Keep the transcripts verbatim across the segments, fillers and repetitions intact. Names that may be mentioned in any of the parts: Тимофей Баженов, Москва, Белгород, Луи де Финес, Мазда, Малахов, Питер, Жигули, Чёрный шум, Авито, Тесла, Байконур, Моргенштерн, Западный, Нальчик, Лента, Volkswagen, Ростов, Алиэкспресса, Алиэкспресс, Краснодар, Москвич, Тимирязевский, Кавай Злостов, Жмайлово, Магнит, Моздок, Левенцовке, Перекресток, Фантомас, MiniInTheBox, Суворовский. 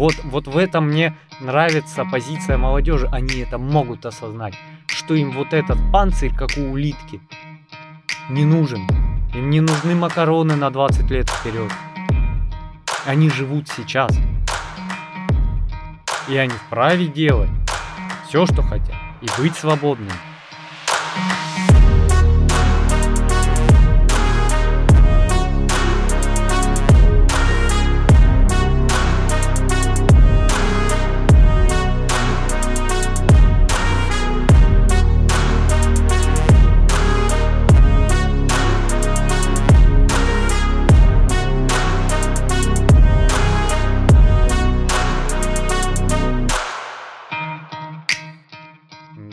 Вот, вот в этом мне нравится позиция молодежи. Они это могут осознать, что им вот этот панцирь, как у улитки, не нужен. Им не нужны макароны на двадцать лет вперед. Они живут сейчас. И они вправе делать все, что хотят, и быть свободными.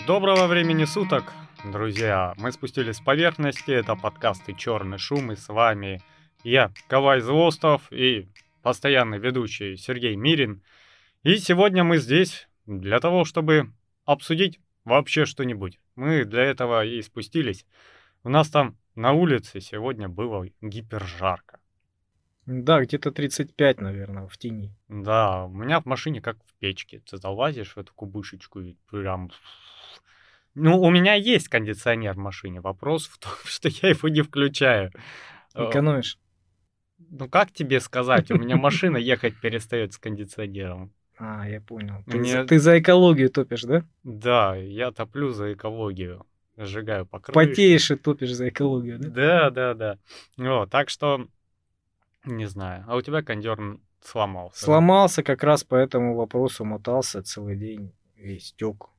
Доброго времени суток, друзья! Мы спустились с поверхности, это подкасты «Чёрный шум», и с вами я, Кавай Злостов, и постоянный ведущий Сергей Мирин. И сегодня мы здесь для того, чтобы обсудить вообще что-нибудь. Мы для этого и спустились. У нас там на улице сегодня было гипержарко. Да, где-то тридцать пять, наверное, в тени. Да, у меня в машине как в печке. Ты залазишь в эту кубышечку и прям... Ну, у меня есть кондиционер в машине. Вопрос в том, что я его не включаю. Экономишь? Ну, как тебе сказать? У меня машина ехать перестает с кондиционером. А, я понял. Ты, Мне... за, ты за экологию топишь, да? Да, я топлю за экологию. Сжигаю покрышки. Потеешь и топишь за экологию, да? Да, да, да. Вот, так что, не знаю. А у тебя кондёр сломался? Сломался, как раз по этому вопросу мотался целый день. Весь тёк.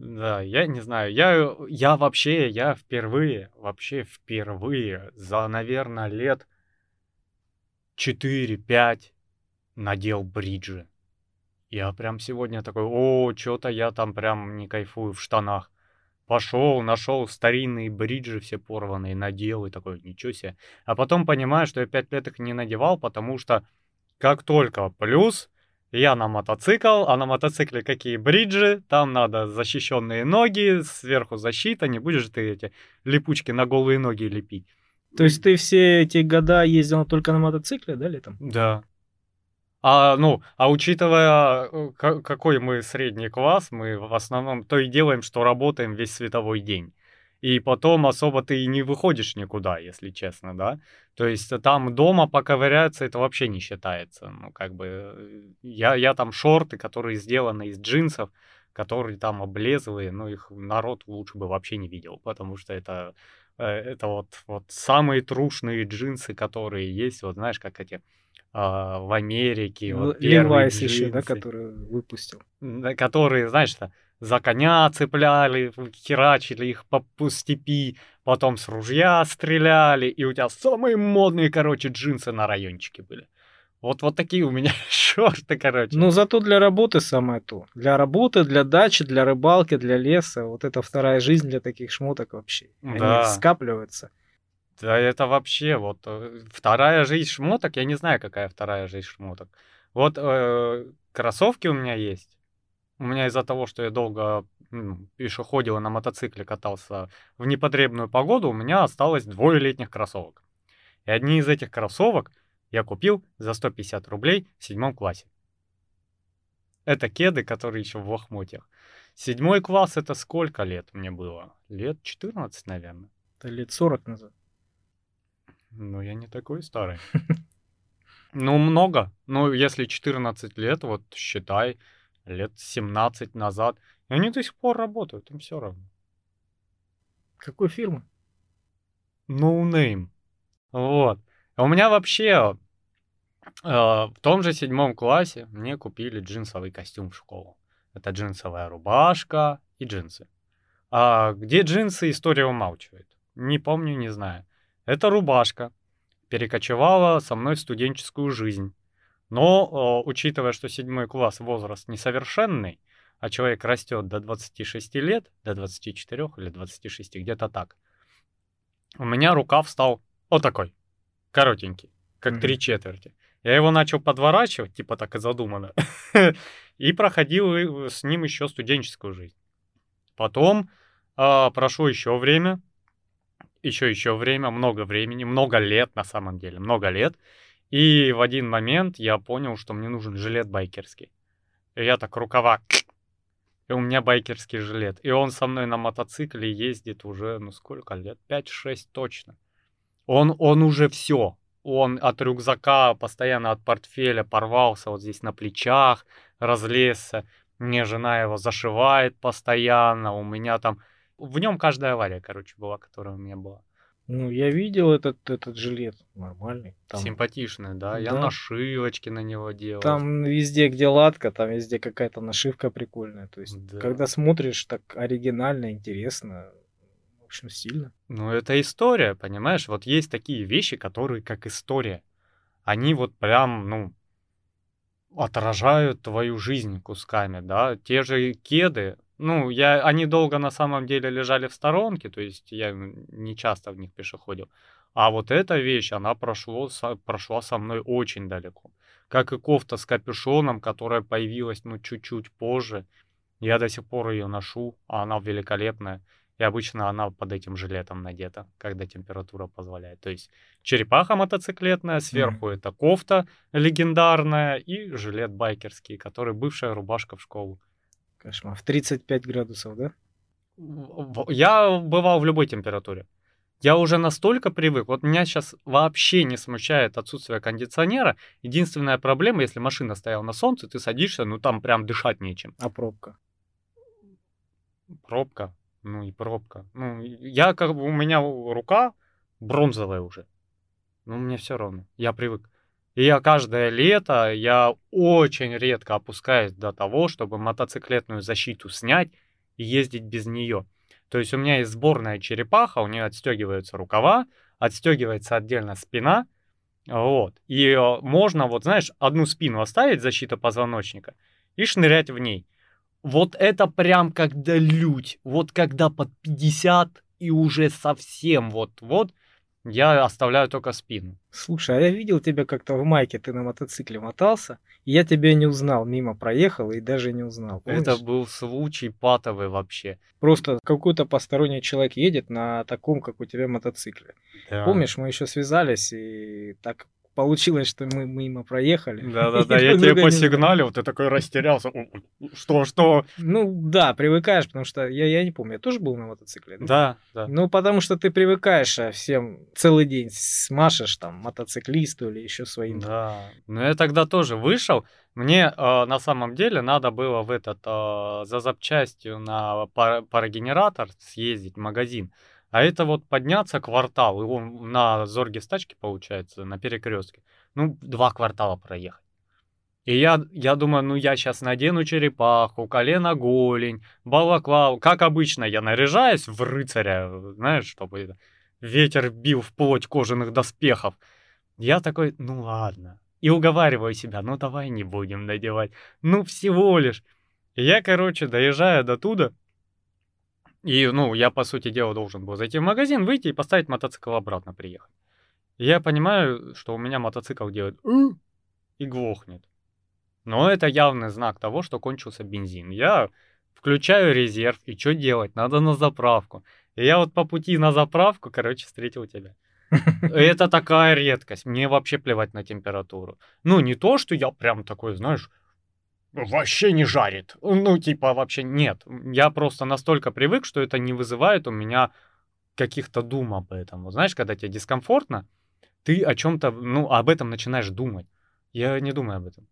Да, я не знаю, я, я вообще, я впервые, вообще впервые за, наверное, лет четыре-пять надел бриджи. Я прям сегодня такой, о, что-то я там прям не кайфую в штанах. Пошел, нашел старинные бриджи все порванные, надел и такой, ничего себе. А потом понимаю, что я пять лет их не надевал, потому что как только плюс... Я на мотоцикл, а на мотоцикле какие бриджи, там надо защищенные ноги, сверху защита, не будешь ты эти липучки на голые ноги лепить. То есть ты все эти года ездил только на мотоцикле, да, летом? Да. А, ну, а учитывая, какой мы средний класс, мы в основном то и делаем, что работаем весь световой день. И потом особо ты и не выходишь никуда, если честно, да. То есть там дома поковыряться, это вообще не считается. Ну, как бы, я, я там шорты, которые сделаны из джинсов, которые там облезлые, ну, их народ лучше бы вообще не видел, потому что это, это вот, вот самые трушные джинсы, которые есть, вот знаешь, как эти... А, в Америке. Ну, вот первые джинсы, еще, да, который выпустил. Которые, знаешь, что, за коня цепляли, херачили их по, по степи, потом с ружья стреляли, и у тебя самые модные, короче, джинсы на райончике были. Вот, вот такие у меня шорты, короче. Ну, зато для работы самое то. Для работы, для дачи, для рыбалки, для леса. Вот это вторая жизнь для таких шмоток вообще. Да. Они скапливаются. Да это вообще вот вторая жизнь шмоток, я не знаю, какая вторая жизнь шмоток. Вот э, кроссовки у меня есть. У меня из-за того, что я долго ну, пешеходил и на мотоцикле катался в непотребную погоду, у меня осталось двое летних кроссовок. И одни из этих кроссовок я купил за сто пятьдесят рублей в седьмом классе. Это кеды, которые еще в лохмотьях. Седьмой класс это сколько лет мне было? Лет четырнадцать, наверное. Это лет сорок назад. Ну, я не такой старый. Ну, много. Ну, если четырнадцать лет, вот считай, лет семнадцать назад. И они до сих пор работают, им все равно. Какой фирмы? No Name. Вот. А у меня вообще э, в том же седьмом классе мне купили джинсовый костюм в школу. Это джинсовая рубашка и джинсы. А где джинсы, история умалчивает. Не помню, не знаю. Эта рубашка перекочевала со мной в студенческую жизнь. Но, э, учитывая, что седьмой класс возраст несовершенный, а человек растет до двадцати шести лет, до двадцати четырёх или двадцати шести, где-то так, у меня рукав стал вот такой, коротенький, как mm-hmm. три четверти. Я его начал подворачивать, типа так и задумано, и проходил с ним еще студенческую жизнь. Потом прошло еще время, еще-еще время, много времени, много лет на самом деле, много лет. И в один момент я понял, что мне нужен жилет байкерский. И я так рукава, и у меня байкерский жилет. И он со мной на мотоцикле ездит уже, ну сколько лет, пять-шесть точно. Он, он уже все. Он от рюкзака, постоянно от портфеля порвался вот здесь на плечах, разлезся. Мне жена его зашивает постоянно. У меня там... В нем каждая авария, короче, была, которая у меня была. Ну, я видел этот, этот жилет нормальный. Там... Симпатичный, да? да? Я нашивочки на него делал. Там везде, где латка, там везде какая-то нашивка прикольная. То есть, да. Когда смотришь, так оригинально, интересно. В общем, сильно. Ну, это история, понимаешь? Вот есть такие вещи, которые как история. Они вот прям, ну... отражают твою жизнь кусками, да, те же кеды, ну, я, они долго на самом деле лежали в сторонке, то есть я не часто в них пешеходил, а вот эта вещь, она прошло, со, прошла со мной очень далеко, как и кофта с капюшоном, которая появилась, ну, чуть-чуть позже, я до сих пор ее ношу, а она великолепная, и обычно она под этим жилетом надета, когда температура позволяет. То есть черепаха мотоциклетная, сверху mm-hmm. это кофта легендарная и жилет байкерский, который бывшая рубашка в школу. Кошмар. В тридцать пять градусов, да? Я бывал в любой температуре. Я уже настолько привык. Вот меня сейчас вообще не смущает отсутствие кондиционера. Единственная проблема, если машина стояла на солнце, ты садишься, ну там прям дышать нечем. А пробка? Пробка? Ну и пробка. Ну, я как бы, у меня рука бронзовая уже. Ну, мне все равно. Я привык. И я каждое лето, я очень редко опускаюсь до того, чтобы мотоциклетную защиту снять и ездить без нее. То есть у меня есть сборная черепаха, у нее отстегиваются рукава, отстегивается отдельно спина. Вот. И можно, вот знаешь, одну спину оставить, защита позвоночника, и шнырять в ней. Вот это прям когда лють, вот когда под пятьдесят и уже совсем вот-вот, я оставляю только спину. Слушай, а я видел тебя как-то в майке, ты на мотоцикле мотался, и я тебя не узнал, мимо проехал и даже не узнал. Помнишь? Это был случай патовый вообще. Просто какой-то посторонний человек едет на таком, как у тебя, мотоцикле. Да. Помнишь, мы еще связались и так... Получилось, что мы мимо проехали. Да-да-да, я тебе посигналил, ты такой растерялся. Что-что? Ну да, привыкаешь, потому что, я, я не помню, я тоже был на мотоцикле? Да, да. Ну потому что ты привыкаешь всем, целый день смашешь там мотоциклисту или еще своим. Да, ну я тогда тоже вышел. Мне э, на самом деле надо было в этот, э, за запчастью на пар- парогенератор съездить в магазин. А это вот подняться квартал, и он на зорге стачки получается, на Перекрестке. Ну, два квартала проехать. И я, я думаю, ну я сейчас надену черепаху, колено-голень, балаклаву. Как обычно, я наряжаюсь в рыцаря, знаешь, чтобы это, ветер бил вплоть кожаных доспехов. Я такой, ну ладно. И уговариваю себя, ну давай не будем надевать. Ну всего лишь. И я, короче, доезжаю до туда. И, ну, я, по сути дела, должен был зайти в магазин, выйти и поставить мотоцикл обратно, приехать. Я понимаю, что у меня мотоцикл делает и глохнет. Но это явный знак того, что кончился бензин. Я включаю резерв, и что делать? Надо на заправку. И я вот по пути на заправку, короче, встретил тебя. Это такая редкость. Мне вообще плевать на температуру. Ну, не то, что я прям такой, знаешь... Вообще не жарит. Ну, типа, вообще нет. Я просто настолько привык, что это не вызывает у меня каких-то дум об этом. Вот знаешь, когда тебе дискомфортно, ты о чем-то, ну, об этом начинаешь думать. Я не думаю об этом.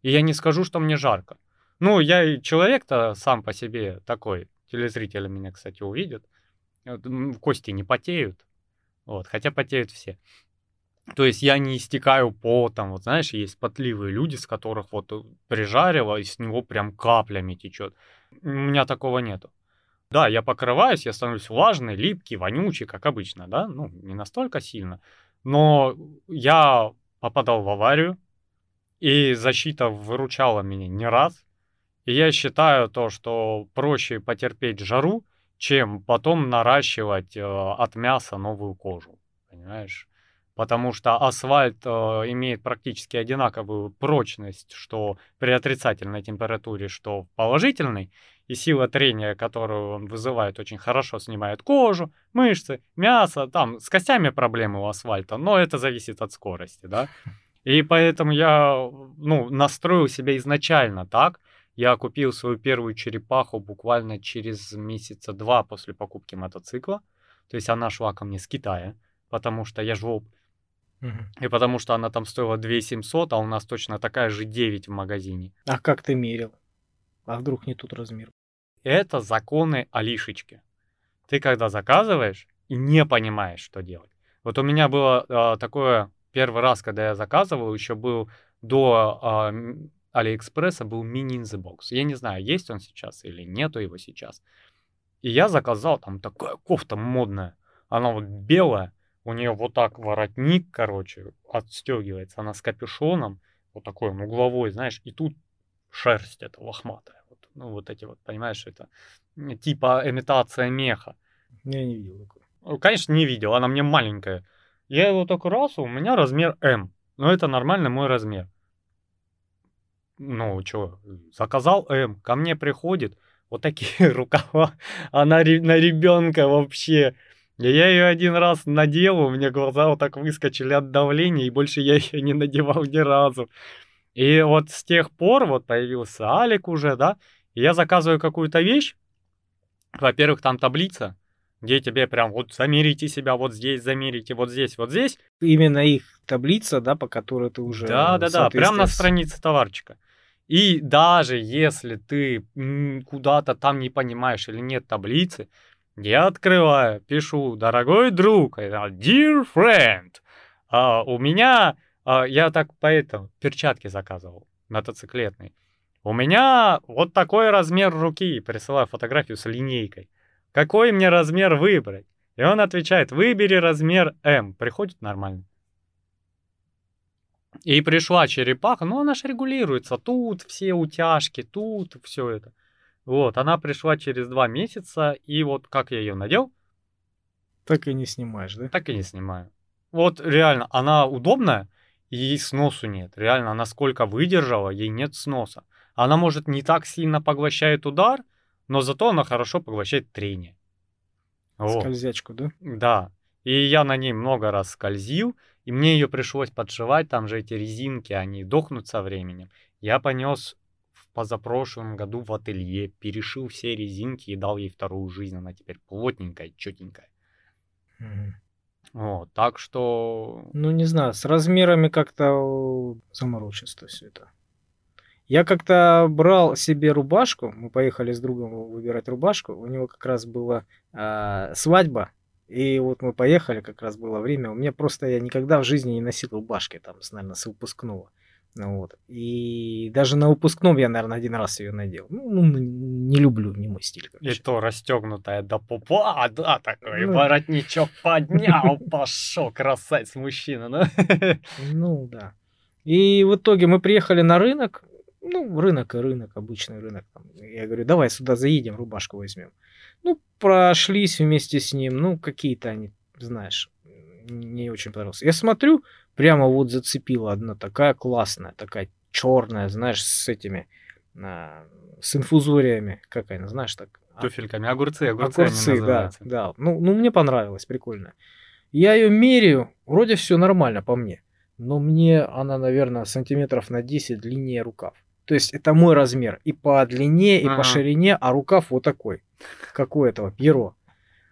И я не скажу, что мне жарко. Ну, я человек-то сам по себе такой. Телезрители меня, кстати, увидят. Кости не потеют. Вот, хотя потеют все. То есть я не истекаю потом, вот знаешь, есть потливые люди, с которых вот прижарило, и с него прям каплями течет. У меня такого нету. Да, я покрываюсь, я становлюсь влажный, липкий, вонючий, как обычно, да, ну, не настолько сильно. Но я попадал в аварию, и защита выручала меня не раз. И я считаю то, что проще потерпеть жару, чем потом наращивать э, от мяса новую кожу, понимаешь? Потому что асфальт э, имеет практически одинаковую прочность, что при отрицательной температуре, что положительной. И сила трения, которую он вызывает, очень хорошо снимает кожу, мышцы, мясо. Там с костями проблемы у асфальта, но это зависит от скорости, да. И поэтому я, ну, настроил себя изначально так. Я купил свою первую черепаху буквально через месяца два после покупки мотоцикла. То есть она шла ко мне с Китая, потому что я жил... Угу. И потому что она там стоила две тысячи семьсот, а у нас точно такая же девять в магазине. А как ты мерил? А вдруг не тот размер? Это законы Алишечки. Ты когда заказываешь и не понимаешь, что делать. Вот у меня было а, такое... Первый раз, когда я заказывал, еще был до а, Алиэкспресса, был MiniInTheBox. Я не знаю, есть он сейчас или нету его сейчас. И я заказал, там такая кофта модная. Она вот белая, у нее вот так воротник, короче, отстегивается. Она с капюшоном, вот такой он угловой, знаешь, и тут шерсть эта лохматая. Вот, ну вот эти вот, понимаешь, это типа имитация меха. Я не видел такого. Конечно, не видел, она мне маленькая. Я его только раз, у меня размер М. Но это нормально мой размер. Ну, что, заказал М. Ко мне приходит вот такие рукава. Она ре- на ребенка вообще. И я ее один раз надел, у меня глаза вот так выскочили от давления, и больше я ее не надевал ни разу. И вот с тех пор вот появился Алик уже, да. И я заказываю какую-то вещь. Во-первых, там таблица, где тебе прям вот замерите себя вот здесь, замерите вот здесь, вот здесь. Именно их таблица, да, по которой ты уже... Да-да-да, прям на странице товарчика. И даже если ты куда-то там не понимаешь или нет таблицы, я открываю, пишу: дорогой друг, dear friend, а у меня... А я так поэтому перчатки заказывал, мотоциклетные. У меня вот такой размер руки, присылаю фотографию с линейкой. Какой мне размер выбрать? И он отвечает: выбери размер М. Приходит нормально. И пришла черепаха, ну она же регулируется. Тут все утяжки, тут все это. Вот, она пришла через два месяца, и вот как я ее надел... Так и не снимаешь, да? Так и не снимаю. Вот реально, она удобная, и ей сносу нет. Реально, она сколько выдержала, ей нет сноса. Она, может, не так сильно поглощает удар, но зато она хорошо поглощает трение. Скользячку, вот. Да? Да. И я на ней много раз скользил, и мне ее пришлось подшивать, там же эти резинки, они дохнут со временем. Я понес в позапрошлом году в ателье, перешил все резинки и дал ей вторую жизнь. Она теперь плотненькая, четенькая. Mm-hmm. Вот, так что... Ну, не знаю, с размерами как-то заморочисто все это. Я как-то брал себе рубашку, мы поехали с другом выбирать рубашку, у него как раз была э, свадьба, и вот мы поехали, как раз было время, у меня просто, я никогда в жизни не носил рубашки, там, наверное, с выпускного, вот, и даже на выпускном я, наверное, один раз ее надел, ну, не люблю, не мой стиль, короче. И то расстегнутая до попа, да, такой, ну... воротничок поднял, пошел, красавец мужчина, ну. Ну, да, и в итоге мы приехали на рынок. Ну, рынок и рынок, обычный рынок. Я говорю: давай сюда заедем, рубашку возьмем. Ну, прошлись вместе с ним. Ну, какие-то они, знаешь, не очень понравилось. Я смотрю, прямо вот зацепила одна такая классная, такая черная, знаешь, с этими, а, с инфузориями. Как она, знаешь, так? Туфельками, огурцы, огурцы, огурцы они называются. Да, да. Ну, ну, мне понравилось, прикольно. Я ее меряю, вроде все нормально по мне. Но мне она, наверное, сантиметров на десять длиннее рукав. То есть это мой размер и по длине, и ага. по ширине, а рукав вот такой, как у этого Пьеро.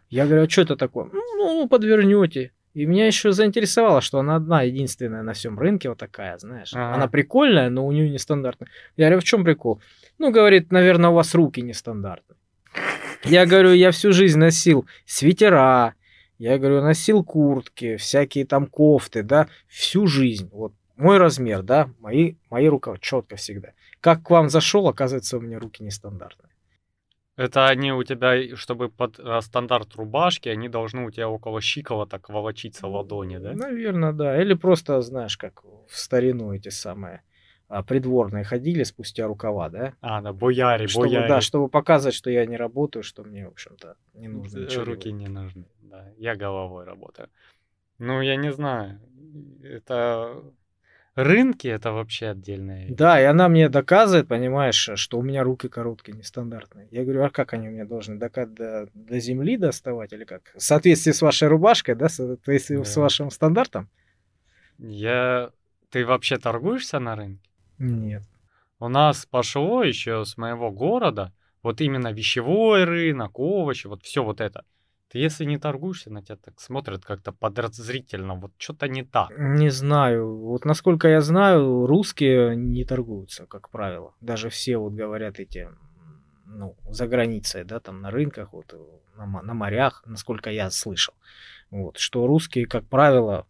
Я говорю: а что это такое? Ну, подвернете. И меня еще заинтересовало, что она одна, единственная на всем рынке вот такая, знаешь. Ага. Она прикольная, но у нее нестандартная. Я говорю: в чем прикол? Ну, говорит, наверное, у вас руки нестандартные. Я говорю: я всю жизнь носил свитера, я говорю, носил куртки, всякие там кофты, да, всю жизнь. Вот мой размер, да, мои, мои рукава четко всегда. Как к вам зашел, оказывается, у меня руки нестандартные. Это они у тебя, чтобы под стандарт рубашки, они должны у тебя около щиколоток волочиться ладони, да? Наверное, да. Или просто, знаешь, как в старину эти самые придворные ходили спустя рукава, да? А, да, бояре, чтобы, бояре. Да, чтобы показывать, что я не работаю, что мне, в общем-то, не нужно ничего. Руки делать. Не нужны, да. Я головой работаю. Ну, я не знаю. Это... Рынки — это вообще отдельная вещь. Да, и она мне доказывает, понимаешь, что у меня руки короткие, нестандартные. Я говорю: а как они у меня должны? До, до, до земли доставать или как? В соответствии с вашей рубашкой, да? В соответствии да. с вашим стандартом? Я... Ты вообще торгуешься на рынке? Нет. У нас пошло еще с моего города вот именно вещевой рынок, овощи, вот все вот это. Ты если не торгуешься, на тебя так смотрят как-то подозрительно, вот что-то не так. Не знаю. Вот насколько я знаю, русские не торгуются, как правило. Даже все вот говорят эти, ну, за границей, да, там на рынках, вот на, на морях, насколько я слышал. Вот, что русские, как правило,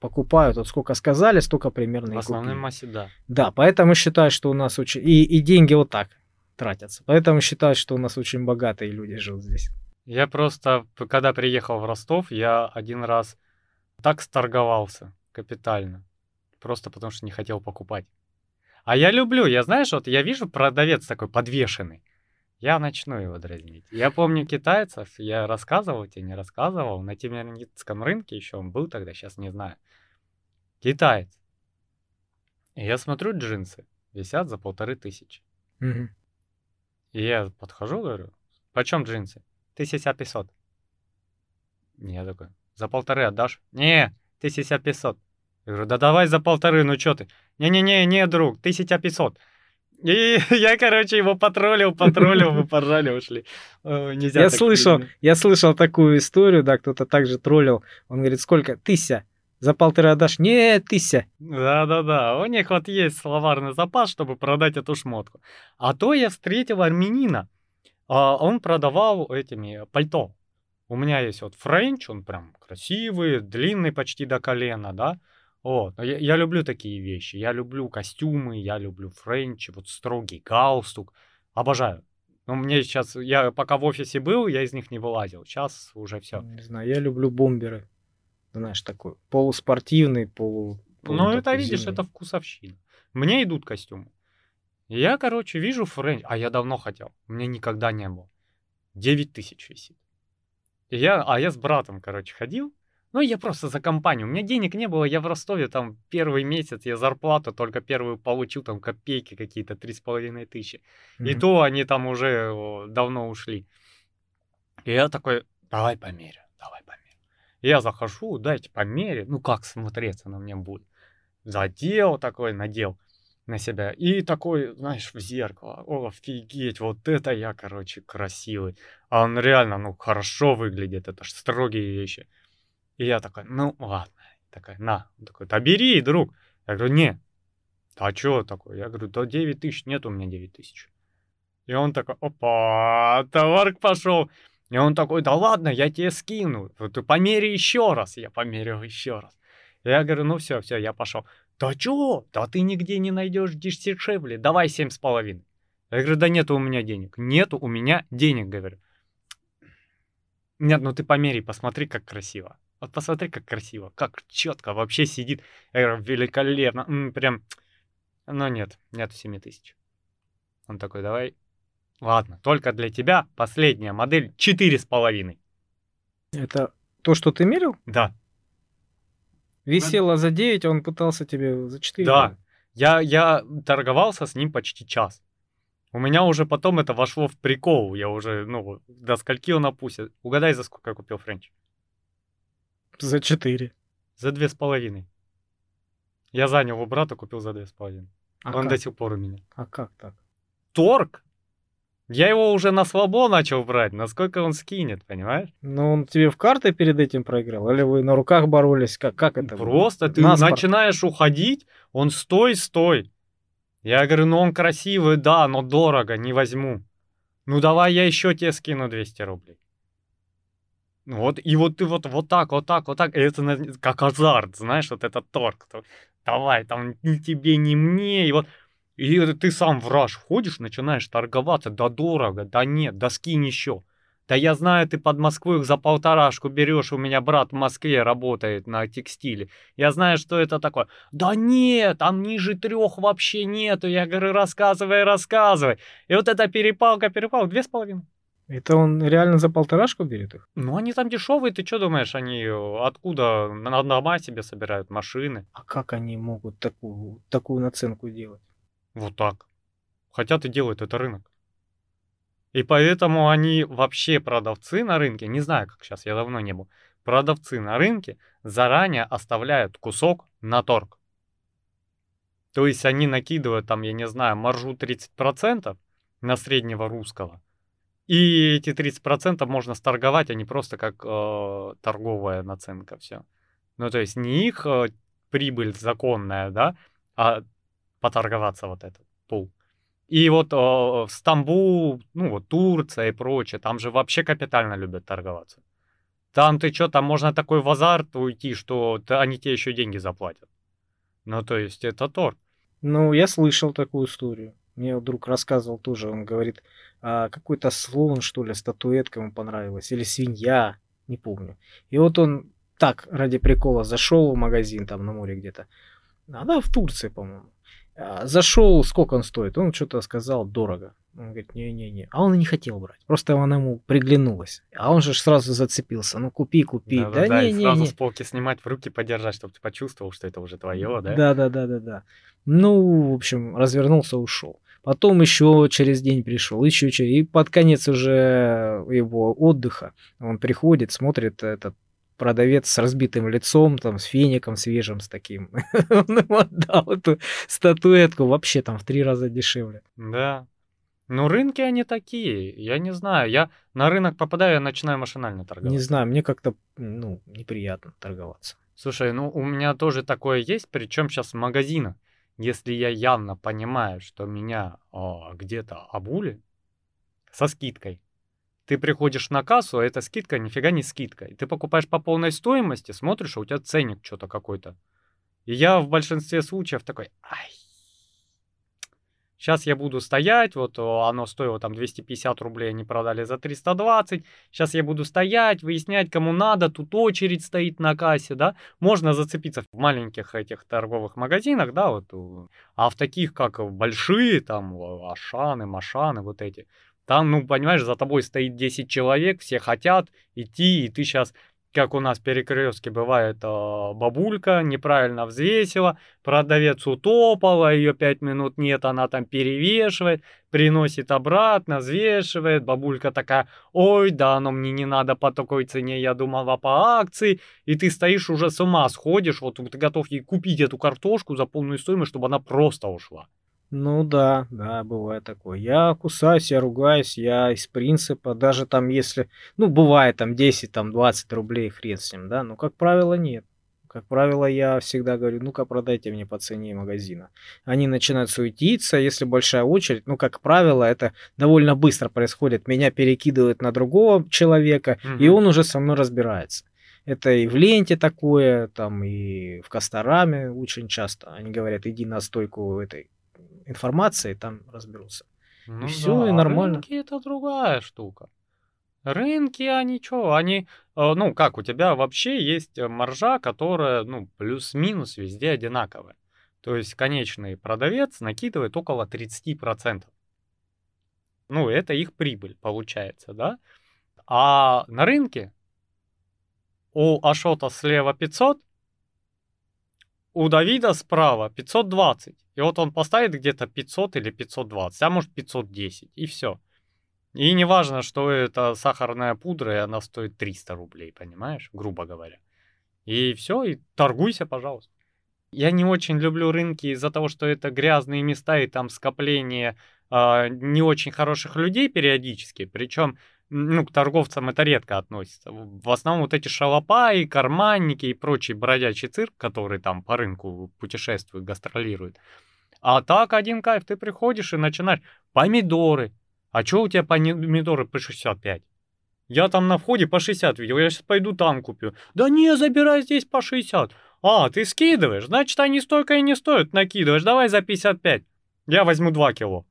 покупают, вот сколько сказали, столько примерно и купили. В основной массе, да. Да, поэтому считаю, что у нас очень... И, и деньги вот так тратятся. Поэтому считаю, что у нас очень богатые люди живут здесь. Я просто, когда приехал в Ростов, я один раз так сторговался капитально. Просто потому, что не хотел покупать. А я люблю, я, знаешь, вот я вижу продавец такой подвешенный. Я начну его дразнить. Я помню китайцев, я рассказывал тебе, не рассказывал. На Тимирязевском рынке еще он был тогда, сейчас не знаю. Китаец. И я смотрю, джинсы висят за полторы тысячи. Mm-hmm. И я подхожу, говорю, почем джинсы? Тысяча пятьсот. Я такой, за полторы отдашь? Не, тысяча пятьсот. Я говорю, да давай за полторы, ну чё ты? Не-не-не, не, друг, тысяча пятьсот. И я, короче, его потроллил, потроллил, мы поржали, ушли. Нельзя. Я слышал, я слышал такую историю, да, кто-то также троллил. Он говорит, сколько? Тыся. За полторы отдашь? Не, тыся. Да-да-да, у них вот есть словарный запас, чтобы продать эту шмотку. А то я встретил армянина. Он продавал этими пальто. У меня есть вот френч, он прям красивый, длинный почти до колена, да. Вот. Я, я люблю такие вещи. Я люблю костюмы, я люблю френчи, вот строгий галстук. Обожаю. Но мне сейчас, я пока в офисе был, я из них не вылазил. Сейчас уже все. Не знаю, я люблю бомберы. Знаешь, такой полуспортивный, полу... полу ну, это, зимний. Видишь, это вкусовщина. Мне идут костюмы. Я, короче, вижу френч. А я давно хотел. У меня никогда не было. девять тысяч висит. И я, а я с братом, короче, ходил. Ну, я просто за компанию. У меня денег не было. Я в Ростове там первый месяц, я зарплату только первую получил, там копейки какие-то, три с половиной тысячи. Mm-hmm. И то они там уже давно ушли. И я такой, давай померяю, давай померяю. Я захожу, дайте померяю. Ну, как смотреться на мне будет. Задел такой, надел на себя. И такой, знаешь, в зеркало. О, офигеть, вот это я, короче, красивый. А он реально, ну, хорошо выглядит. Это ж строгие вещи. И я такой, ну ладно, такая, на. Он такой, да бери, друг. Я говорю, не. А чё такое? Я говорю, да девять тысяч, нет у меня девять тысяч. И он такой, опа, товар пошел. И он такой, да ладно, я тебе скину. Ты померяй еще раз. Я померил еще раз. Я говорю, ну все, все, я пошел. Да чё? Да ты нигде не найдешь дешевле. Давай семь с половиной. Я говорю, да нету у меня денег. Нету у меня денег, говорю. Нет, ну ты померяй, посмотри, как красиво. Вот посмотри, как красиво, как четко вообще сидит. Я говорю, великолепно. М-м, прям, но нет, нет семь тысяч. Он такой, давай. Ладно, только для тебя последняя модель четыре с половиной. Это то, что ты мерил? Да. Висело за девять, он пытался тебе за четыре. Да, я, я торговался с ним почти час. У меня уже потом это вошло в прикол. Я уже, ну, до скольки он опустит. Угадай, за сколько я купил френч. За четыре. За две с половиной. Я занял у брата, купил за две с половиной. А он как? До сих пор у меня. А как так? Торг? Я его уже на слабо начал брать. Насколько он скинет, понимаешь? Ну, он тебе в карты перед этим проиграл? Или вы на руках боролись? Как, как это было? Просто ты Наспорт. начинаешь уходить, он стой, стой. Я говорю, ну он красивый, да, но дорого, не возьму. Ну давай я еще тебе скину двести рублей. Вот, и вот ты вот, вот так, вот так, вот так. И это как азарт, знаешь, вот этот торг. Давай, там ни тебе, ни мне. И вот и ты сам в раж ходишь, начинаешь торговаться. Да дорого, да нет, да скинь еще. Да я знаю, ты под Москву их за полторашку берешь. У меня брат в Москве работает на текстиле. Я знаю, что это такое. Да нет, там ниже трех вообще нету. Я говорю, рассказывай, рассказывай. И вот эта перепалка, перепалка, две с половиной. Это он реально за полторашку берет их? Ну, они там дешевые, ты что думаешь, они откуда на дома себе собирают машины? А как они могут такую, такую наценку делать? Вот так. Хотят и делают, это рынок. И поэтому они вообще продавцы на рынке, не знаю, как сейчас, я давно не был, продавцы на рынке заранее оставляют кусок на торг. То есть они накидывают там, я не знаю, маржу тридцать процентов на среднего русского. И эти тридцать процентов можно сторговать, а не просто как э, торговая наценка все. Ну, то есть не их э, прибыль законная, да, а поторговаться вот этот пул. И вот э, Стамбул, ну, вот Турция и прочее, там же вообще капитально любят торговаться. Там ты что, там можно такой в азарт уйти, что они тебе еще деньги заплатят. Ну, то есть это торг. Ну, я слышал такую историю. Мне друг рассказывал тоже, он говорит, а какой-то слон, что ли, статуэтка ему понравилась, или свинья, не помню. И вот он так, ради прикола, зашел в магазин там на море где-то. Она в Турции, по-моему. Зашел, сколько он стоит? Он что-то сказал, дорого. Он говорит, не-не-не. А он и не хотел брать. Просто она ему приглянулась. А он же сразу зацепился. Ну, купи, купи. Да, да, да, да не, и не, сразу не. С полки снимать, в руки подержать, чтобы ты почувствовал, что это уже твое, да? Да-да-да-да-да. Ну, в общем, развернулся, ушел. Потом еще через день пришел, еще через... И под конец уже его отдыха он приходит, смотрит этот продавец с разбитым лицом, там, с феником свежим, с таким. Он ему отдал эту статуэтку вообще там в три раза дешевле. Да. Ну, рынки они такие, я не знаю. Я на рынок попадаю, я начинаю машинально торговать. Не знаю, мне как-то, ну, неприятно торговаться. Слушай, ну, у меня тоже такое есть, причем сейчас в магазинах. Если я явно понимаю, что меня о, где-то обули со скидкой, ты приходишь на кассу, а эта скидка нифига не скидка. И ты покупаешь по полной стоимости, смотришь, а у тебя ценник что-то какой-то. И я в большинстве случаев такой... Ай. Сейчас я буду стоять, вот оно стоило там двести пятьдесят рублей, они продали за триста двадцать. Сейчас я буду стоять, выяснять, кому надо, тут очередь стоит на кассе, да. Можно зацепиться в маленьких этих торговых магазинах, да, вот. А в таких, как большие, там, Ашаны, Машаны, вот эти. Там, ну, понимаешь, за тобой стоит десять человек, все хотят идти, и ты сейчас... Как у нас в Перекрестке бывает, бабулька неправильно взвесила, продавец утопала, ее пять минут нет, она там перевешивает, приносит обратно, взвешивает. Бабулька такая, ой, да оно мне не надо по такой цене, я думала по акции. И ты стоишь уже с ума, сходишь, вот ты готов ей купить эту картошку за полную стоимость, чтобы она просто ушла. Ну да, да, бывает такое. Я кусаюсь, я ругаюсь, я из принципа, даже там если, ну бывает там десять, двадцать рублей, хрен с ним, да, но как правило нет. Как правило, я всегда говорю, ну-ка продайте мне по цене магазина. Они начинают суетиться, если большая очередь, ну, как правило, это довольно быстро происходит, меня перекидывают на другого человека, угу. И он уже со мной разбирается. Это и в Ленте такое, там и в Кастораме очень часто. Они говорят, иди на стойку этой информации, там разберутся. Ну и да, все, и нормально. Рынки это другая штука. Рынки, они что, они, ну, как у тебя вообще есть маржа, которая, ну, плюс-минус везде одинаковая. То есть конечный продавец накидывает около тридцать процентов. Ну, это их прибыль получается, да? А на рынке у Ашота слева пятьсот, у Давида справа пятьсот двадцать. И вот он поставит где-то пятьсот или пятьсот двадцать, а может пятьсот десять, и все. И не важно, что это сахарная пудра, и она стоит триста рублей, понимаешь, грубо говоря. И все, и торгуйся, пожалуйста. Я не очень люблю рынки из-за того, что это грязные места, и там скопление э, не очень хороших людей периодически, причем... Ну, к торговцам это редко относится. В основном вот эти шалопаи, карманники и прочий бродячий цирк, который там по рынку путешествует, гастролирует. А так один кайф, ты приходишь и начинаешь. Помидоры. А чё у тебя помидоры по шестьдесят пять? Я там на входе по шестьдесят видел, я сейчас пойду там куплю. Да не, забирай здесь по шестьдесят. А, ты скидываешь, значит они столько и не стоят, накидываешь, давай за пятьдесят пять. Я возьму два кило.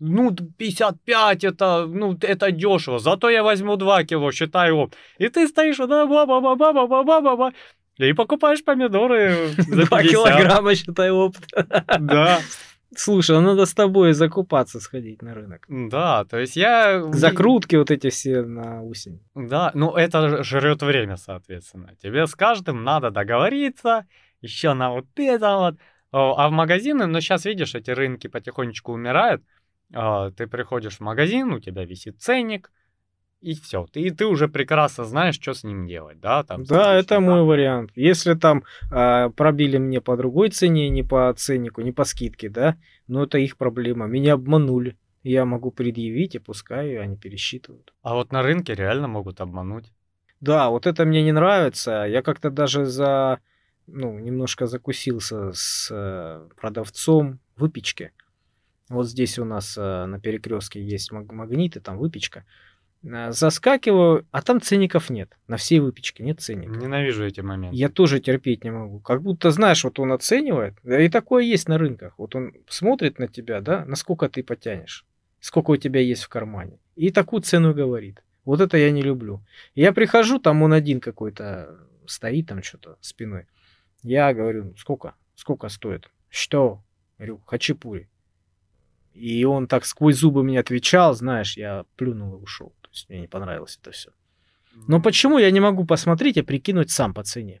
Ну, пятьдесят пять, это, ну, это дешево, зато я возьму два кило, считай опт. И ты стоишь, да, ба-ба-ба-ба-ба-ба-ба-ба, и покупаешь помидоры за два килограмма, считай опт. Да. Слушай, надо с тобой закупаться, сходить на рынок. Да, то есть я... Закрутки вот эти все на осень. Да, ну это жрет время, соответственно. Тебе с каждым надо договориться, еще на вот это вот. А в магазины, ну сейчас видишь, эти рынки потихонечку умирают. Ты приходишь в магазин, у тебя висит ценник, и все. Ты, ты уже прекрасно знаешь, что с ним делать, да? Там, да, это да. мой вариант. Если там э, пробили мне по другой цене, не по ценнику, не по скидке, да, но это их проблема. Меня обманули. Я могу предъявить, и пускай они пересчитывают. А вот на рынке реально могут обмануть. Да, вот это мне не нравится. Я как-то даже за, ну, немножко закусился с э, продавцом выпечки. Вот здесь у нас э, на Перекрестке есть маг- магниты, там выпечка. Э, заскакиваю, а там ценников нет. На всей выпечке нет ценников. Ненавижу эти моменты. Я тоже терпеть не могу. Как будто, знаешь, вот он оценивает. И такое есть на рынках. Вот он смотрит на тебя, да, насколько ты потянешь, сколько у тебя есть в кармане. И такую цену говорит. Вот это я не люблю. Я прихожу, там он один какой-то стоит, там что-то спиной. Я говорю, сколько? Сколько стоит? Что? Говорю, хачапури. И он так сквозь зубы мне отвечал, знаешь, я плюнул и ушел. То есть мне не понравилось это все. Но почему я не могу посмотреть и прикинуть сам по цене?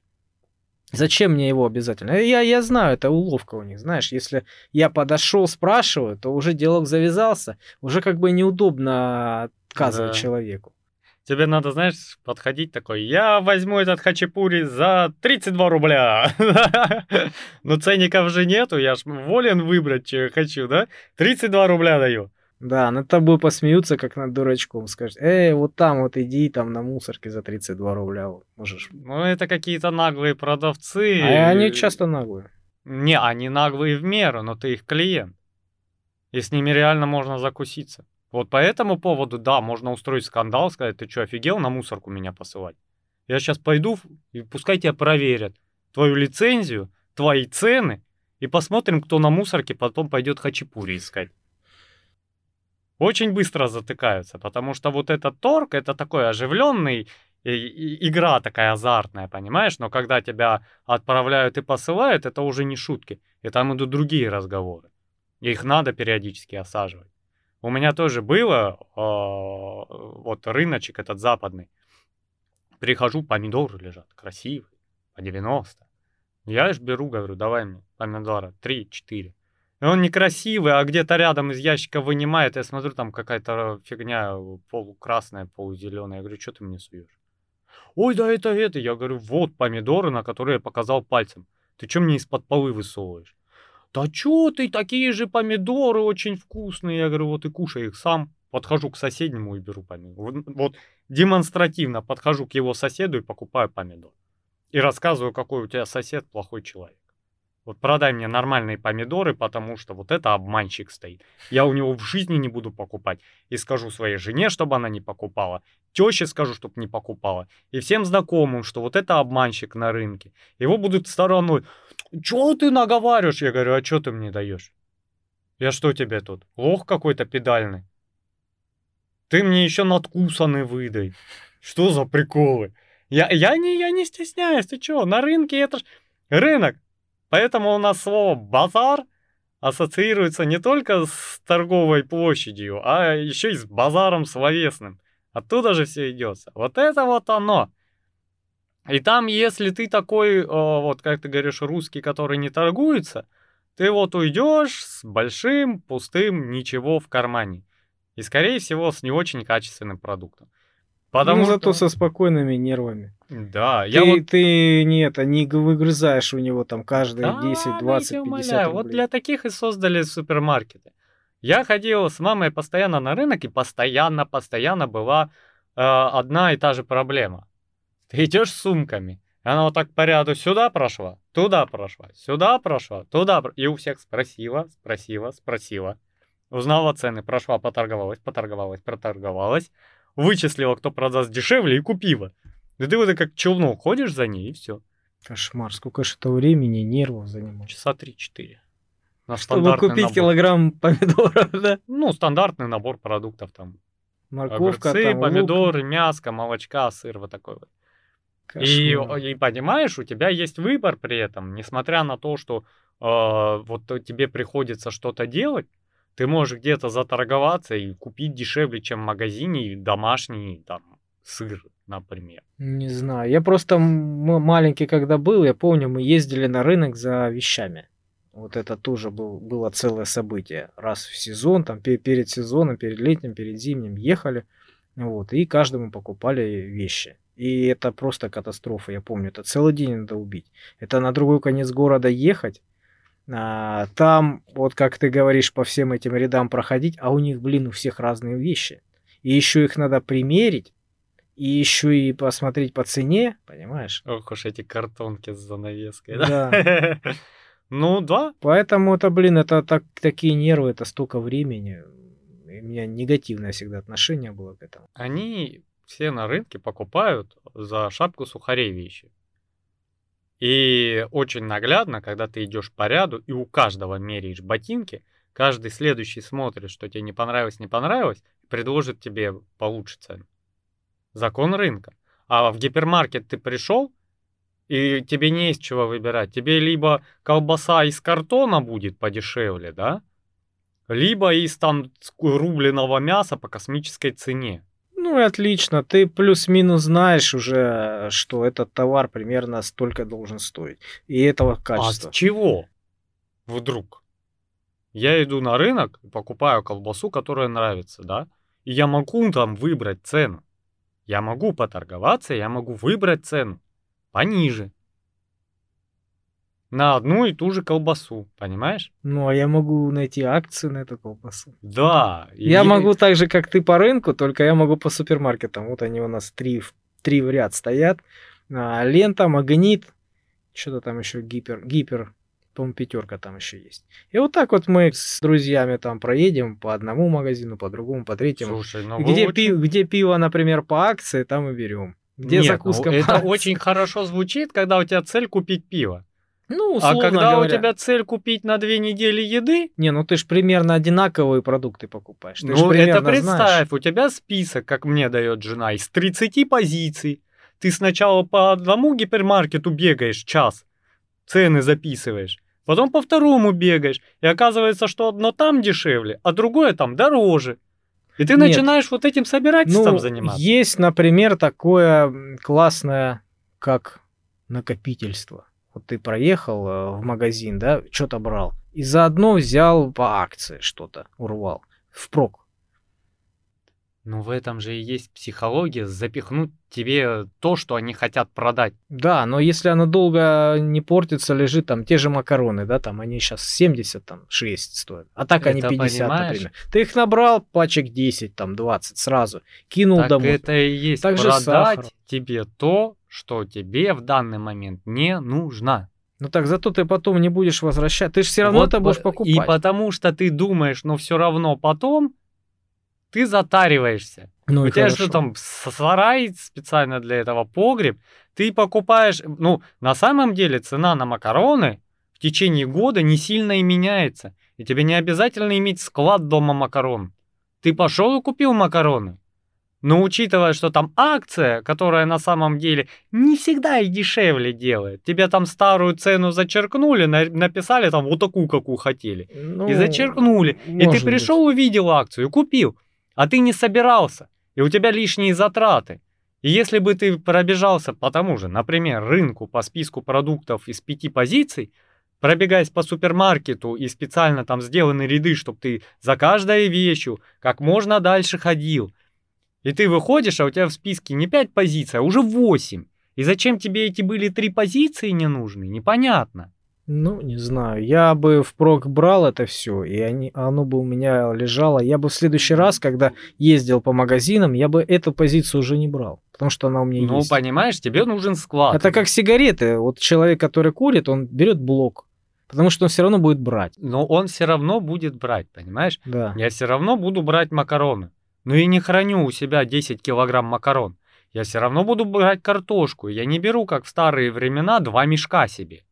Зачем мне его обязательно? Я, я знаю, это уловка у них, знаешь. Если я подошел, спрашиваю, то уже диалог завязался. Уже как бы неудобно отказывать да. человеку. Тебе надо, знаешь, подходить такой, я возьму этот хачапури за тридцать два рубля. Но ценников же нету, я ж волен выбрать, что я хочу, да? тридцать два рубля даю. Да, над тобой посмеются, как над дурачком. Скажут, эй, вот там вот иди, там на мусорке за тридцать два рубля можешь. Ну, это какие-то наглые продавцы. А они часто наглые. Не, они наглые в меру, но ты их клиент. И с ними реально можно закуситься. Вот по этому поводу, да, можно устроить скандал, сказать, ты что, офигел на мусорку меня посылать? Я сейчас пойду, и пускай тебя проверят твою лицензию, твои цены, и посмотрим, кто на мусорке потом пойдет хачапури искать. Очень быстро затыкаются, потому что вот этот торг, это такой оживленный, и, и, игра такая азартная, понимаешь? Но когда тебя отправляют и посылают, это уже не шутки, и там идут другие разговоры. И их надо периодически осаживать. У меня тоже было, э, вот рыночек этот западный, прихожу, помидоры лежат, красивые, по девяносто. Я ж беру, говорю, давай мне помидора, три-четыре. И он некрасивый, а где-то рядом из ящика вынимает, я смотрю, там какая-то фигня полукрасная, полузеленая. Я говорю, что ты мне суешь? Ой, да это, это. Я говорю, вот помидоры, на которые я показал пальцем. Ты что мне из-под полы высовываешь? Да чё ты, такие же помидоры очень вкусные. Я говорю, вот и кушай их сам. Подхожу к соседнему и беру помидор. Вот, вот демонстративно подхожу к его соседу и покупаю помидор. И рассказываю, какой у тебя сосед плохой человек. Вот продай мне нормальные помидоры, потому что вот это обманщик стоит. Я у него в жизни не буду покупать. И скажу своей жене, чтобы она не покупала. Тёще скажу, чтобы не покупала. И всем знакомым, что вот это обманщик на рынке. Его будут стороной... Чего ты наговариваешь? Я говорю, а что ты мне даешь? Я что тебе тут? Лох какой-то педальный. Ты мне еще надкусанный выдай. Что за приколы? Я, я, не, я не стесняюсь, ты чего? На рынке это ж рынок. Поэтому у нас слово «базар» ассоциируется не только с торговой площадью, а еще и с базаром словесным. Оттуда же все идется. Вот это вот оно. И там, если ты такой, вот как ты говоришь, русский, который не торгуется, ты вот уйдешь с большим, пустым, ничего в кармане. И, скорее всего, с не очень качественным продуктом. Потому ну, что... зато со спокойными нервами. Да. Ты, я вот... ты нет, не выгрызаешь у него там каждые да, десять, двадцать, пятьдесят рублей. Вот для таких и создали супермаркеты. Я ходил с мамой постоянно на рынок, и постоянно, постоянно была э, одна и та же проблема. Ты идешь с сумками, она вот так по ряду сюда прошла, туда прошла, сюда прошла, туда прошла. И у всех спросила, спросила, спросила. Узнала цены, прошла, поторговалась, поторговалась, проторговалась. Вычислила, кто продаст дешевле, и купила. Да ты вот как челнок ходишь за ней, и все. Кошмар, сколько же это времени, нервов занимает. Часа три-четыре. Чтобы купить набор. Килограмм помидоров, да? Ну, стандартный набор продуктов там. Морковка, огурцы, там, помидоры, лук. Мяско, молочка, сыр, вот такой вот. И, и понимаешь, у тебя есть выбор при этом, несмотря на то, что э, вот тебе приходится что-то делать, ты можешь где-то заторговаться и купить дешевле, чем в магазине, домашний там, сыр, например. Не знаю, я просто м- маленький когда был, я помню, мы ездили на рынок за вещами. Вот это тоже был, было целое событие. Раз в сезон, там, перед сезоном, перед летним, перед зимним ехали. Вот, и каждому покупали вещи. И это просто катастрофа, я помню. Это целый день надо убить. Это на другой конец города ехать. А, там, вот как ты говоришь, по всем этим рядам проходить. А у них, блин, у всех разные вещи. И еще их надо примерить. И еще и посмотреть по цене, понимаешь? Ох уж эти картонки с занавеской. Да. Ну, да. Поэтому это, блин, это такие нервы, это столько времени. У меня негативное всегда отношение было к этому. Они все на рынке покупают за шапку сухарей вещи. И очень наглядно, когда ты идешь по ряду и у каждого меряешь ботинки, каждый следующий смотрит, что тебе не понравилось, не понравилось, и предложит тебе получше цену. Закон рынка. А в гипермаркет ты пришел, и тебе не из чего выбирать. Тебе либо колбаса из картона будет подешевле, да? Либо из там рубленого мяса по космической цене. Ну и отлично, ты плюс-минус знаешь уже, что этот товар примерно столько должен стоить. И этого качества. А с чего вдруг? Я иду на рынок, покупаю колбасу, которая нравится, да? И я могу там выбрать цену. Я могу поторговаться, я могу выбрать цену пониже. На одну и ту же колбасу, понимаешь? Ну, а я могу найти акцию на эту колбасу. Да. Я и... могу так же, как ты по рынку, только я могу по супермаркетам. Вот они у нас три, три в ряд стоят. А, Лента, Магнит, что-то там еще гипер, гипер, по-моему, Пятерка там еще есть. И вот так вот мы с друзьями там проедем по одному магазину, по другому, по третьему. Слушай, ну где, вы... пи... где пиво, например, по акции, там и берем. Где Нет, закуска ну, по это акции. Очень хорошо звучит, когда у тебя цель купить пиво. Ну, условно а когда говоря, у тебя цель купить на две недели еды... Не, ну ты ж примерно одинаковые продукты покупаешь. Ты ну, это представь, знаешь. У тебя список, как мне дает жена, из тридцати позиций. Ты сначала по одному гипермаркету бегаешь час, цены записываешь, потом по второму бегаешь, и оказывается, что одно там дешевле, а другое там дороже. И ты Нет. начинаешь вот этим собирательством ну, заниматься. Есть, например, такое классное, как накопительство. Вот ты проехал в магазин, да, что-то брал, и заодно взял по акции что-то, урвал, впрок. Ну, в этом же и есть психология, запихнуть тебе то, что они хотят продать. Да, но если оно долго не портится, лежит там те же макароны, да, там они сейчас семьдесят, там, шесть стоят, а так это они пятьдесят, понимаешь? Например. Ты их набрал пачек десять, там, двадцать сразу, кинул так домой. Так это и есть так продать тебе то, что тебе в данный момент не нужно. Ну так зато ты потом не будешь возвращать, ты же все равно вот это будешь покупать. И потому что ты думаешь, но все равно потом ты затариваешься. Ну, у тебя же там сарай специально для этого, погреб, ты покупаешь, ну на самом деле цена на макароны в течение года не сильно и меняется, и тебе не обязательно иметь склад дома макарон. Ты пошел и купил макароны. Но учитывая, что там акция, которая на самом деле не всегда и дешевле делает, тебе там старую цену зачеркнули, на- написали там вот такую, какую хотели, ну, и зачеркнули, и ты пришел, увидел акцию, купил, а ты не собирался, и у тебя лишние затраты. И если бы ты пробежался по тому же, например, рынку по списку продуктов из пяти позиций, пробегаясь по супермаркету и специально там сделаны ряды, чтобы ты за каждой вещью как можно дальше ходил, и ты выходишь, а у тебя в списке не пять позиций, а уже восемь. И зачем тебе эти были три позиции не нужны, непонятно. Ну, не знаю. Я бы впрок брал это все, и они, оно бы у меня лежало. Я бы в следующий раз, когда ездил по магазинам, я бы эту позицию уже не брал, потому что она у меня ну, есть. Ну, понимаешь, тебе нужен склад. Это как сигареты. Вот человек, который курит, он берет блок. Потому что он все равно будет брать. Но он все равно будет брать, понимаешь? Да. Я все равно буду брать макароны. Ну и не храню у себя десять килограмм макарон. Я все равно буду брать картошку. Я не беру, как в старые времена, два мешка себе.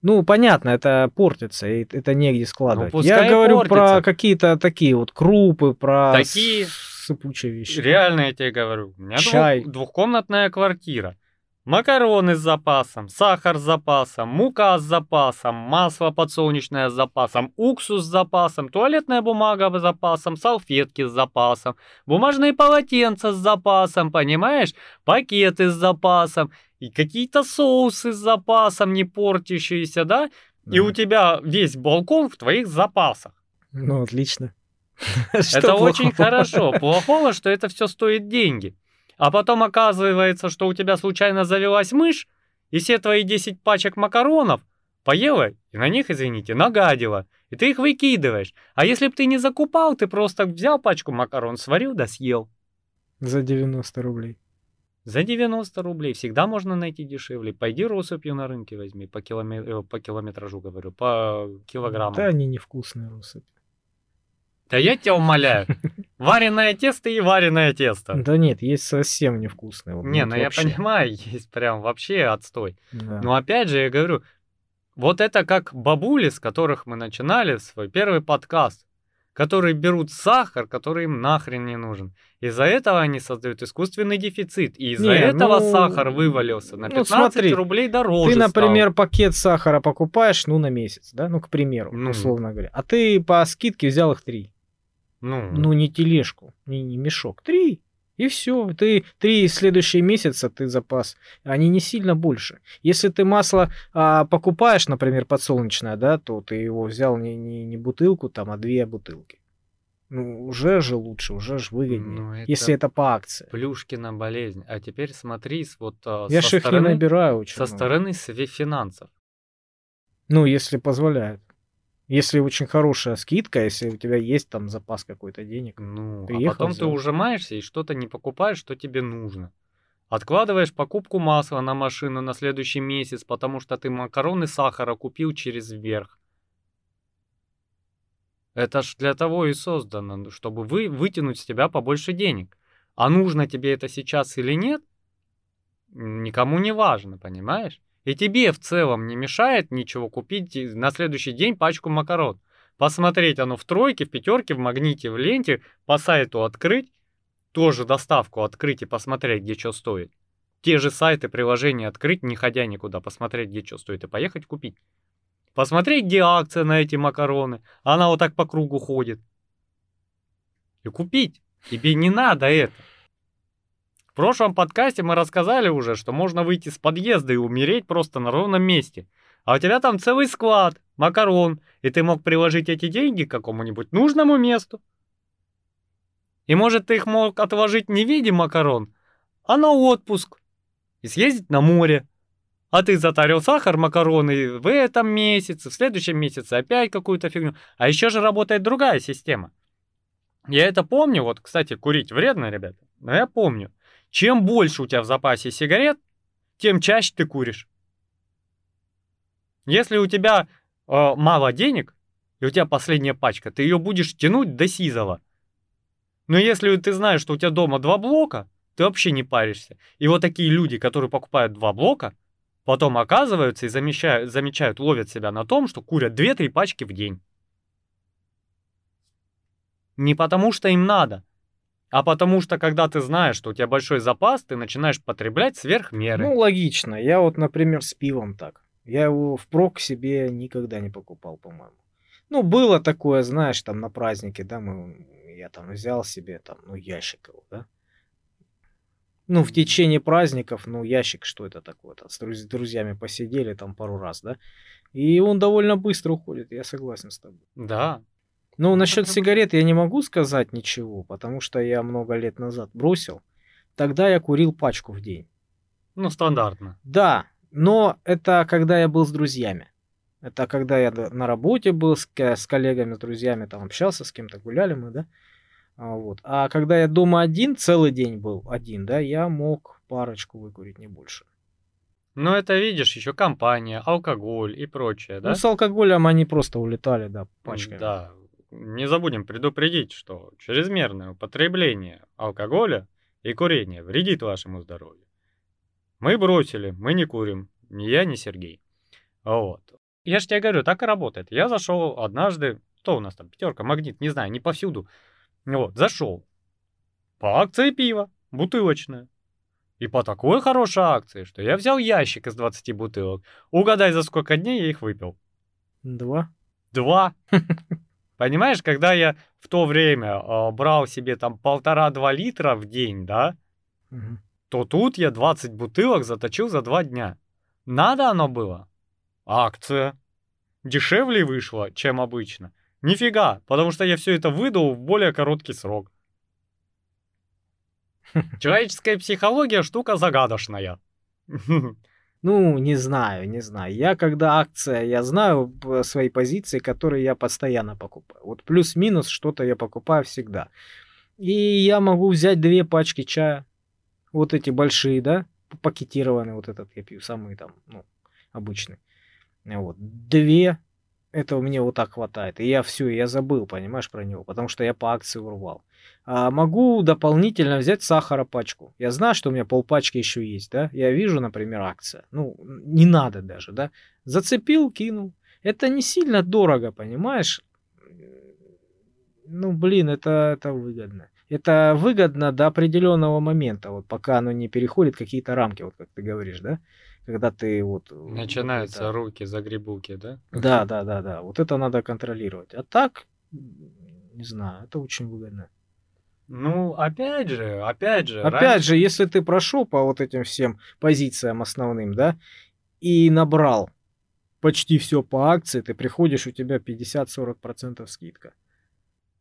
Ну, понятно, это портится, и это негде складывать. Ну, я говорю портится. Про какие-то такие вот крупы, про такие сыпучие вещи. Реально я тебе говорю. У меня Чай. Двух, двухкомнатная квартира. Макароны с запасом, сахар с запасом, мука с запасом, масло подсолнечное с запасом, уксус с запасом, туалетная бумага с запасом, салфетки с запасом, бумажные полотенца с запасом, понимаешь? Пакеты с запасом, и какие-то соусы с запасом, не портящиеся, да? И да. У тебя весь балкон в твоих запасах. Ну, отлично. Это очень хорошо. Плохого, что это все стоит деньги. А потом оказывается, что у тебя случайно завелась мышь, и все твои десять пачек макаронов поела, и на них, извините, нагадила, и ты их выкидываешь. А если бы ты не закупал, ты просто взял пачку макарон, сварил да съел. За девяносто рублей. За девяносто рублей. Всегда можно найти дешевле. Пойди россыпью на рынке возьми, по, километр, по километражу говорю, по килограммам. Да они невкусные россыпь. Да я тебя умоляю. Вареное тесто и вареное тесто. Да нет, есть совсем невкусное. Вот не, ну вообще. Я понимаю, есть прям вообще отстой. Да. Но опять же, я говорю, вот это как бабули, с которых мы начинали свой первый подкаст, которые берут сахар, который им нахрен не нужен. Из-за этого они создают искусственный дефицит. И из-за не, этого ну... сахар вывалился на пятнадцать ну, смотри, рублей дороже. Ты, например, стал. Пакет сахара покупаешь, ну, на месяц, да? Ну, к примеру, ну. условно говоря. А ты по скидке взял их три. Ну, ну не тележку, не, не мешок. Три. И все. Ты три следующие месяца ты запас. Они не сильно больше. Если ты масло а, покупаешь, например, подсолнечное, да, то ты его взял не, не, не бутылку, там, а две бутылки. Ну, уже же лучше, уже же выгоднее. Ну, это если это по акции. Плюшкина болезнь. А теперь смотри, вот я со стороны, не набираю, очень со стороны финансов. Ну, если позволяют. Если очень хорошая скидка, если у тебя есть там запас какой-то денег. Ну, приехал, а потом взял. Ты ужимаешься и что-то не покупаешь, что тебе нужно. Откладываешь покупку масла на машину на следующий месяц, потому что ты макароны сахара купил через верх. Это ж для того и создано, чтобы вы, вытянуть с тебя побольше денег. А нужно тебе это сейчас или нет, никому не важно, понимаешь? И тебе в целом не мешает ничего купить на следующий день пачку макарон. Посмотреть оно в тройке, в пятерке, в магните, в ленте, по сайту открыть, тоже доставку открыть и посмотреть, где что стоит. Те же сайты, приложения открыть, не ходя никуда, посмотреть, где что стоит, и поехать купить. Посмотреть, где акция на эти макароны, она вот так по кругу ходит. И купить. Тебе не надо это. В прошлом подкасте мы рассказали уже, что можно выйти с подъезда и умереть просто на ровном месте. А у тебя там целый склад макарон, и ты мог приложить эти деньги к какому-нибудь нужному месту. И может ты их мог отложить не в виде макарон, а на отпуск и съездить на море. А ты затарил сахар, макароны в этом месяце, в следующем месяце опять какую-то фигню. А еще же работает другая система. Я это помню, вот, кстати, курить вредно, ребята, но я помню. Чем больше у тебя в запасе сигарет, тем чаще ты куришь. Если у тебя э, мало денег, и у тебя последняя пачка, ты ее будешь тянуть до сизого. Но если ты знаешь, что у тебя дома два блока, ты вообще не паришься. И вот такие люди, которые покупают два блока, потом оказываются и замечают, замечают ловят себя на том, что курят две-три пачки в день. Не потому что им надо. А потому что, когда ты знаешь, что у тебя большой запас, ты начинаешь потреблять сверх меры. Ну, логично. Я вот, например, с пивом так. Я его впрок себе никогда не покупал, по-моему. Ну, было такое, знаешь, там на празднике, да, мы, я там взял себе, там, ну, ящик его, да. Ну, в течение праздников, ну, ящик, что это такое, там, с друзьями посидели там пару раз, да. И он довольно быстро уходит, я согласен с тобой. Да. Ну, насчет сигарет я не могу сказать ничего, потому что я много лет назад бросил. Тогда я курил пачку в день. Ну, стандартно. Да, но это когда я был с друзьями. Это когда я на работе был с, с коллегами, с друзьями, там общался, с кем-то гуляли мы, да. Вот. А когда я дома один, целый день был один, да, я мог парочку выкурить, не больше. Ну, это, видишь, еще компания, алкоголь и прочее, да? Ну, с алкоголем они просто улетали, да, пачками. Да. Не забудем предупредить, что чрезмерное употребление алкоголя и курение вредит вашему здоровью. Мы бросили, мы не курим, ни я, ни Сергей. Вот. Я же тебе говорю, так и работает. Я зашел однажды, то у нас там пятерка, магнит, не знаю, не повсюду. Вот, зашел. По акции пива, бутылочное. И по такой хорошей акции, что я взял ящик из двадцати бутылок. Угадай, за сколько дней я их выпил. Два. Два. Понимаешь, когда я в то время э, брал себе там полтора-два литра в день, да, угу. то тут я двадцать бутылок заточил за два дня. Надо оно было? Акция. Дешевле вышло, чем обычно. Нифига, потому что я все это выдал в более короткий срок. Человеческая психология штука загадочная. Ну, не знаю, не знаю. Я когда акция, я знаю свои позиции, которые я постоянно покупаю. Вот плюс-минус что-то я покупаю всегда. И я могу взять две пачки чая. Вот эти большие, да, пакетированные, вот этот я пью, самый там, ну, обычный. Вот, две, этого мне вот так хватает. И я все, я забыл, понимаешь, про него, потому что я по акции урвал. А могу дополнительно взять сахара пачку. Я знаю, что у меня полпачки еще есть, да. Я вижу, например, акция. Ну, не надо даже, да. Зацепил, кинул. Это не сильно дорого, понимаешь. Ну, блин, это, это выгодно. Это выгодно до определенного момента, вот пока оно не переходит какие-то рамки, вот как ты говоришь, да? Когда ты вот... Начинаются вот это... руки, загребуки, да? Да, да, да, да. Вот это надо контролировать. А так, не знаю, это очень выгодно. Ну, опять же, опять же. Опять раньше... же, если ты прошел по вот этим всем позициям основным, да, и набрал почти все по акции, ты приходишь, у тебя пятьдесят-сорок процентов скидка.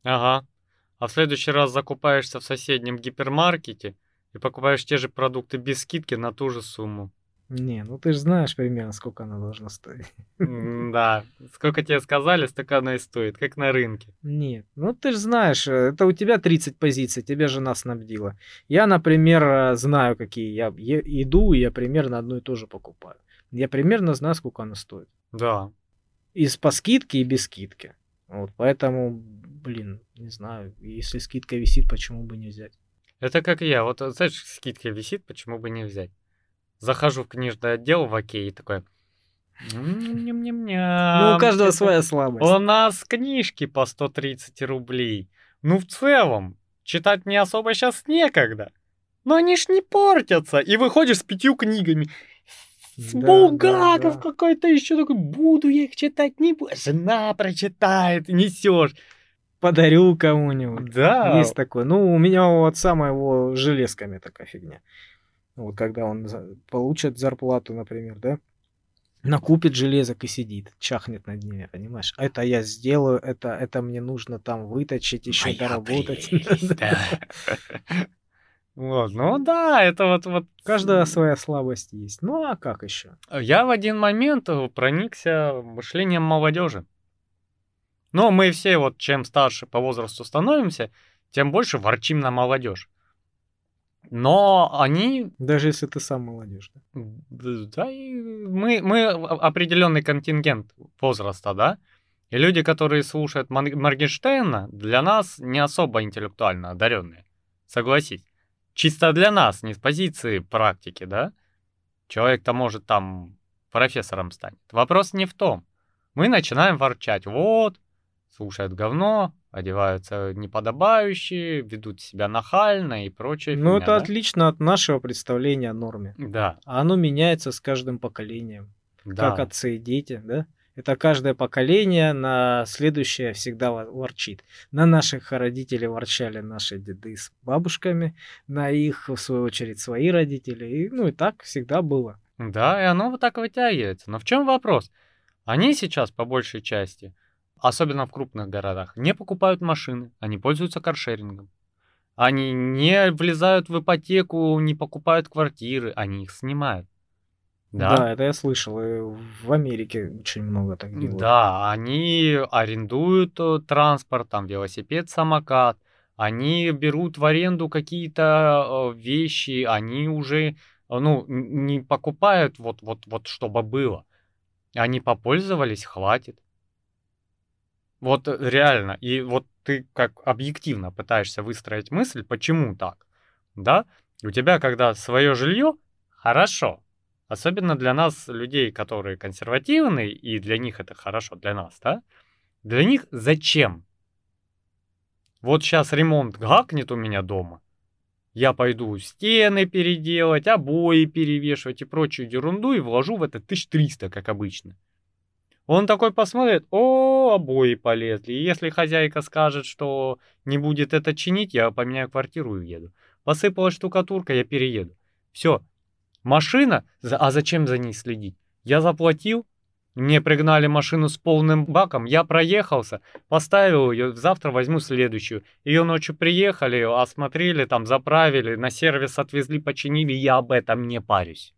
Ага. А в следующий раз закупаешься в соседнем гипермаркете и покупаешь те же продукты без скидки на ту же сумму. Не, ну ты же знаешь примерно, сколько она должна стоить. Да, сколько тебе сказали, столько она и стоит, как на рынке. Нет, ну ты же знаешь, это у тебя тридцать позиций, тебя жена снабдила. Я, например, знаю, какие я иду, и я примерно одну и ту же покупаю. Я примерно знаю, сколько она стоит. Да. И по скидке, и без скидки. Вот, поэтому, блин, не знаю, если скидка висит, почему бы не взять? Это как я, вот, знаешь, скидка висит, почему бы не взять? Захожу в книжный отдел в Окей и такой... Ну, у каждого своя слабость. У нас книжки по сто тридцать рублей. Ну, в целом, читать мне особо сейчас некогда. Но они ж не портятся. И выходишь с пятью книгами. С да, Булгаков да, да. какой-то еще такой, буду я их читать, не буду. Жена прочитает, несешь. Подарю кому-нибудь. Да. Есть такое. Ну, у меня у отца моего с железками такая фигня. Вот когда он получит зарплату, например, да, накупит железок и сидит, чахнет над ними, понимаешь? Это я сделаю, это, это мне нужно там выточить, еще моя доработать. Вот, ну да, это вот... вот... Каждая своя слабость есть. Ну а как еще? Я в один момент проникся мышлением молодежи. Но мы все, вот чем старше по возрасту становимся, тем больше ворчим на молодежь. Но они... Даже если ты сам молодежь, да? Да, и мы, мы определенный контингент возраста, да? И люди, которые слушают Моргенштерна, для нас не особо интеллектуально одаренные. Согласись. Чисто для нас, не с позиции практики, да? Человек-то может там профессором станет. Вопрос не в том. Мы начинаем ворчать. Вот, слушают говно, одеваются неподобающие, ведут себя нахально и прочее. Ну, фигня, это да? Отлично от нашего представления о норме. Да. Оно меняется с каждым поколением. Да. Как отцы и дети, да? Это каждое поколение на следующее всегда ворчит. На наших родителей ворчали наши деды с бабушками, на их, в свою очередь, свои родители. И, ну и так всегда было. Да, и оно вот так вытягивается. Но в чем вопрос? Они сейчас, по большей части, особенно в крупных городах, не покупают машины, они пользуются каршерингом. Они не влезают в ипотеку, не покупают квартиры, они их снимают. Да. Да, это я слышал, и в Америке очень много так делают. Да, они арендуют транспорт, там велосипед, самокат, они берут в аренду какие-то вещи, они уже, ну, не покупают вот, вот, вот чтобы было. Они попользовались, хватит. Вот реально, и вот ты как объективно пытаешься выстроить мысль, почему так, да? У тебя когда свое жилье, хорошо. Особенно для нас, людей, которые консервативны, и для них это хорошо, для нас, да? Для них зачем? Вот сейчас ремонт гакнет у меня дома, я пойду стены переделать, обои перевешивать и прочую ерунду, и вложу в это тысяча триста, как обычно. Он такой посмотрит, о, обои полезли. Если хозяйка скажет, что не будет это чинить, я поменяю квартиру и уеду. Посыпалась штукатурка, я перееду. Все. Машина, а зачем за ней следить? Я заплатил, Мне пригнали машину с полным баком, я проехался, поставил ее, завтра возьму следующую. Ее ночью приехали, осмотрели, там заправили, на сервис отвезли, починили, я об этом не парюсь.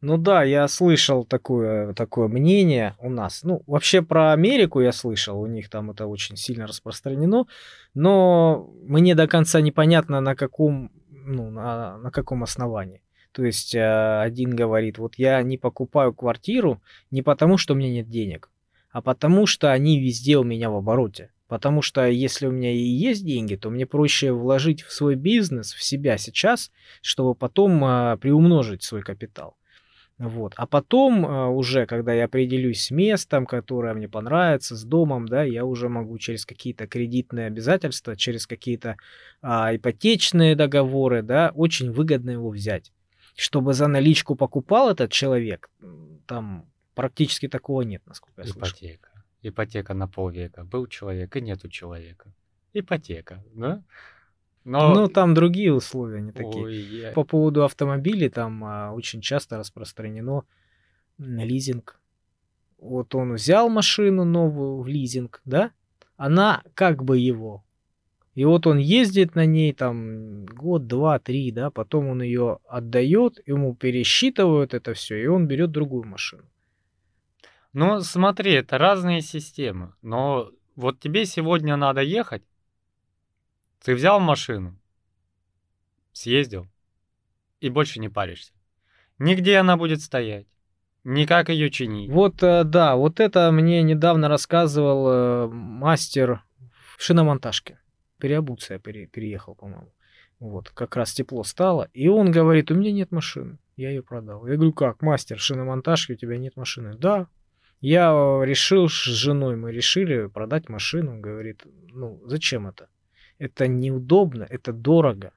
Ну да, я слышал такое, такое мнение у нас. Ну, вообще про Америку я слышал, у них там это очень сильно распространено, но мне до конца непонятно, на каком, ну, на, на каком основании. То есть один говорит, вот я не покупаю квартиру не потому, что у меня нет денег, а потому, что они везде у меня в обороте. Потому что если у меня и есть деньги, то мне проще вложить в свой бизнес, в себя сейчас, чтобы потом приумножить свой капитал. Вот. А потом уже, когда я определюсь с местом, которое мне понравится, с домом, да, я уже могу через какие-то кредитные обязательства, через какие-то а, ипотечные договоры, да, очень выгодно его взять. Чтобы за наличку покупал этот человек, там практически такого нет, насколько я слышал. Ипотека. Ипотека на полвека. Был человек и нету человека. Ипотека, да? Но... Ну, там другие условия, не такие. Ой, я... По поводу автомобилей, там а, очень часто распространено лизинг. Вот он взял машину новую в лизинг, да? Она как бы его. И вот он ездит на ней там год, два, три, да? Потом он ее отдает, ему пересчитывают это все, и он берет другую машину. Ну, смотри, это разные системы. Но вот тебе сегодня надо ехать. Ты взял машину, съездил и больше не паришься. Нигде она будет стоять, никак ее чинить. Вот, да, вот это мне недавно рассказывал мастер в шиномонтажке. Переобуться я пере, переехал, по-моему. Вот, как раз тепло стало. И он говорит, у меня нет машины, я ее продал. Я говорю, как, мастер в шиномонтажке, у тебя нет машины? Да. Я решил с женой, мы решили продать машину. Он говорит, ну, зачем это? Это неудобно, это дорого.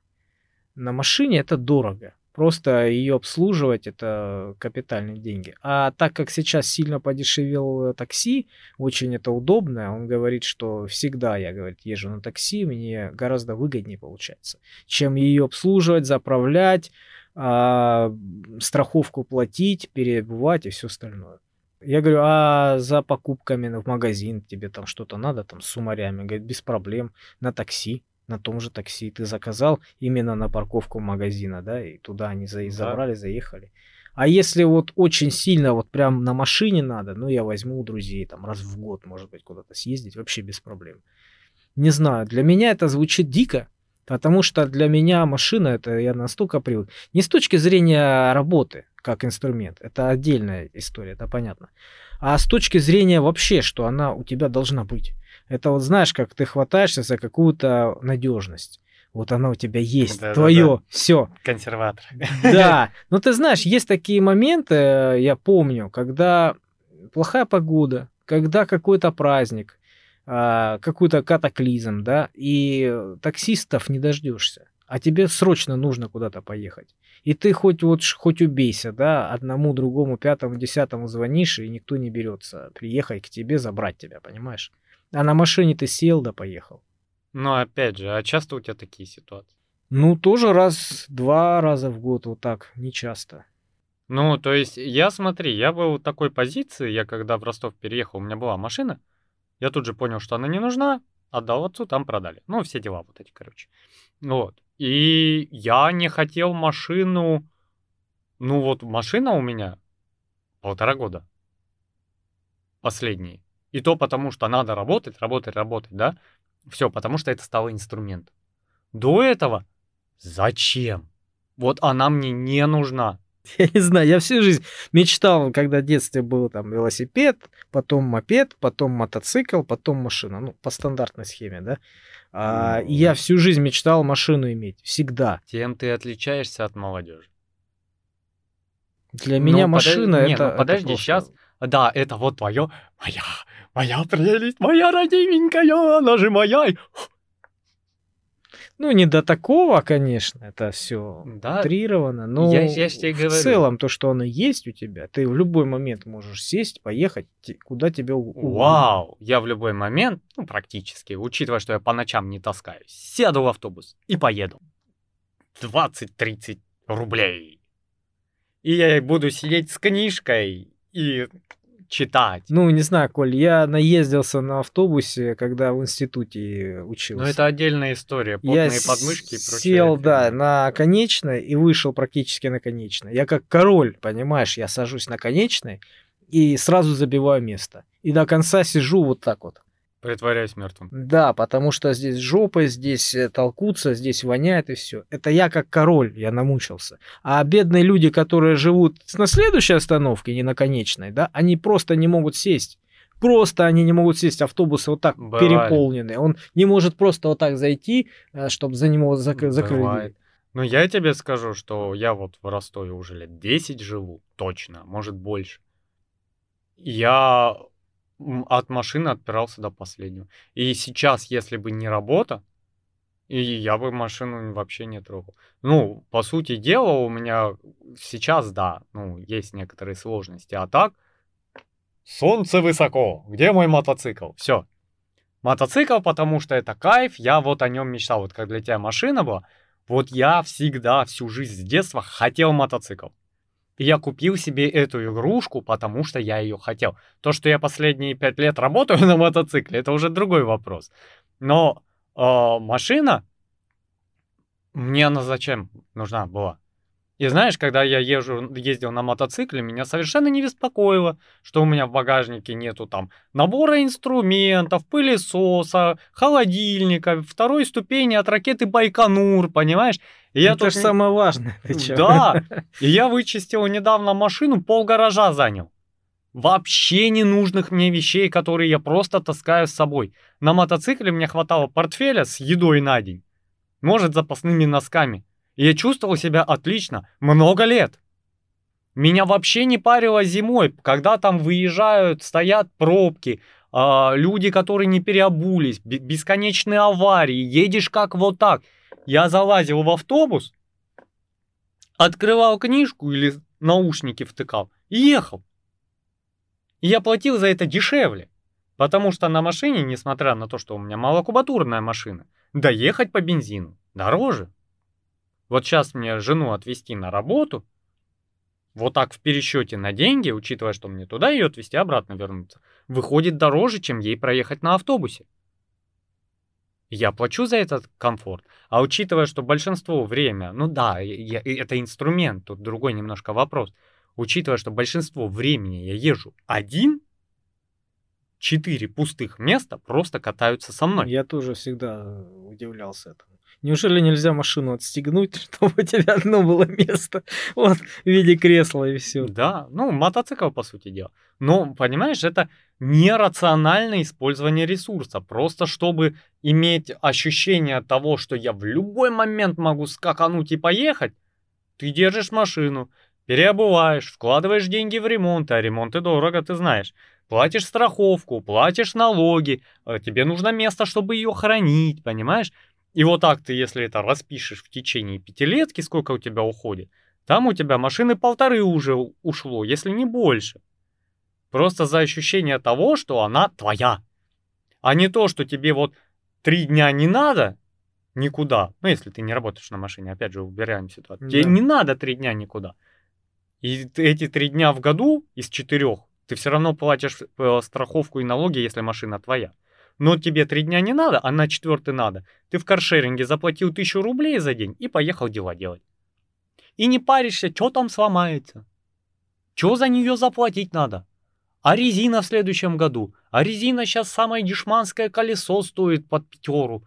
На машине это дорого. Просто ее обслуживать это капитальные деньги. А так как сейчас сильно подешевел такси, очень это удобно. Он говорит, что всегда я, говорит, езжу на такси, мне гораздо выгоднее получается, чем ее обслуживать, заправлять, страховку платить, перебывать и все остальное. Я говорю, а за покупками в магазин тебе там что-то надо, там с суммарями? Говорит, без проблем, на такси, на том же такси. Ты заказал именно на парковку магазина, да, и туда они за... да. забрали, заехали. А если вот очень сильно, вот прям на машине надо, ну, я возьму у друзей там раз в год, может быть, куда-то съездить, вообще без проблем. Не знаю, для меня это звучит дико, потому что для меня машина, это я настолько привык. Не с точки зрения работы, как инструмент, это отдельная история, это понятно. А с точки зрения вообще, что она у тебя должна быть. Это вот знаешь, как ты хватаешься за какую-то надежность. Вот она у тебя есть, да, твое, да, да. Все. Консерватор. Да, но ты знаешь, есть такие моменты, я помню, когда плохая погода, когда какой-то праздник, какой-то катаклизм, да, и таксистов не дождешься, а тебе срочно нужно куда-то поехать. И ты хоть, вот, хоть убейся, да, одному, другому, пятому, десятому звонишь, и никто не берется приехать к тебе, забрать тебя, понимаешь? А на машине ты сел, да поехал. Ну, опять же, а часто у тебя такие ситуации? Ну, тоже раз, два раза в год, вот так, не часто. Ну, то есть, я, смотри, я был в такой позиции, я когда в Ростов переехал, у меня была машина, я тут же понял, что она не нужна, отдал отцу, там продали. Ну, все дела вот эти, короче. Вот. И я не хотел машину... Ну, вот машина у меня полтора года. Последние. И то потому, что надо работать, работать, работать, да? Все, потому что это стало инструментом. До этого зачем? Вот она мне не нужна. Я не знаю, я всю жизнь мечтал, когда в детстве был там велосипед, потом мопед, потом мотоцикл, потом машина. Ну, по стандартной схеме, да? А, ну, я всю жизнь мечтал машину иметь. Всегда. Тем ты отличаешься от молодежи. Для меня ну, машина подож... это... Не, ну, подожди, это сейчас... Да, это вот твое, моя, моя прелесть, моя родименькая, она же моя. Ну, не до такого, конечно, это все да. утрировано, но я, я в говорю. целом то, что оно есть у тебя, ты в любой момент можешь сесть, поехать, куда тебе угодно. Вау, я в любой момент, ну, практически, учитывая, что я по ночам не таскаюсь, сяду в автобус и поеду. двадцать-тридцать рублей. И я буду сидеть с книжкой и читать. Ну, не знаю, Коль, я наездился на автобусе, когда в институте учился. Ну, это отдельная история, потные я подмышки и прочее. Я сел, да, на конечной и вышел практически на конечной. Я как король, понимаешь, я сажусь на конечной и сразу забиваю место. И до конца сижу вот так вот. Притворяясь мертвым. Да, потому что здесь жопы, здесь толкутся, здесь воняет и все. Это я как король, я намучился. А бедные люди, которые живут на следующей остановке, не на конечной, да, они просто не могут сесть. Просто они не могут сесть, автобусы вот так Бывали. переполнены. Он не может просто вот так зайти, чтобы за него зак- закрыли. Ну, я тебе скажу, что я вот в Ростове уже лет десять живу, точно, может больше. Я... от машины отпирался до последнего. И сейчас, если бы не работа, и я бы машину вообще не трогал. Ну, по сути дела, у меня сейчас, да, ну, есть некоторые сложности. А так, солнце высоко, где мой мотоцикл? Все. Мотоцикл, потому что это кайф, я вот о нем мечтал. Вот как для тебя машина была, вот я всегда, всю жизнь с детства хотел мотоцикл. И я купил себе эту игрушку, потому что я ее хотел. То, что я последние пять лет работаю на мотоцикле, это уже другой вопрос. Но э, машина, мне она зачем нужна была? И знаешь, когда я езжу, ездил на мотоцикле, меня совершенно не беспокоило, что у меня в багажнике нету там набора инструментов, пылесоса, холодильника, второй ступени от ракеты «Байконур», понимаешь? И я это тут... же самое важное. Да, и я вычистил недавно машину, пол гаража занял. Вообще ненужных мне вещей, которые я просто таскаю с собой. На мотоцикле мне хватало портфеля с едой на день, может, запасными носками. И я чувствовал себя отлично много лет. Меня вообще не парило зимой, когда там выезжают, стоят пробки, люди, которые не переобулись, бесконечные аварии, едешь как вот так. Я залазил в автобус, открывал книжку или наушники втыкал и ехал. И я платил за это дешевле, потому что на машине, несмотря на то, что у меня малокубатурная машина, доехать по бензину дороже. Вот сейчас мне жену отвезти на работу, вот так в пересчете на деньги, учитывая, что мне туда ее отвезти, обратно вернуться, выходит дороже, чем ей проехать на автобусе. Я плачу за этот комфорт. А учитывая, что большинство время, ну да, я, это инструмент, тут другой немножко вопрос. Учитывая, что большинство времени я езжу один, четыре пустых места просто катаются со мной. Я тоже всегда удивлялся этому. Неужели нельзя машину отстегнуть, чтобы у тебя одно было место вот, в виде кресла и все? Да, ну мотоцикл по сути дела. Но, понимаешь, это нерациональное использование ресурса. Просто чтобы иметь ощущение того, что я в любой момент могу скакануть и поехать, ты держишь машину, переобуваешь, вкладываешь деньги в ремонт, а ремонты дорого, ты знаешь. Платишь страховку, платишь налоги, тебе нужно место, чтобы ее хранить, понимаешь? И вот так ты, если это распишешь в течение пятилетки, сколько у тебя уходит, там у тебя машины полторы уже ушло, если не больше. Просто за ощущение того, что она твоя. А не то, что тебе вот три дня не надо никуда. Ну, если ты не работаешь на машине, опять же, убираем ситуацию. Да. Тебе не надо три дня никуда. И эти три дня в году из четырех ты все равно платишь страховку и налоги, если машина твоя. Но тебе три дня не надо, а на четвертый надо. Ты в каршеринге заплатил тысячу рублей за день и поехал дела делать. И не паришься, что там сломается. Что за нее заплатить надо? А резина в следующем году? А резина сейчас самое дешманское колесо стоит под пятеру.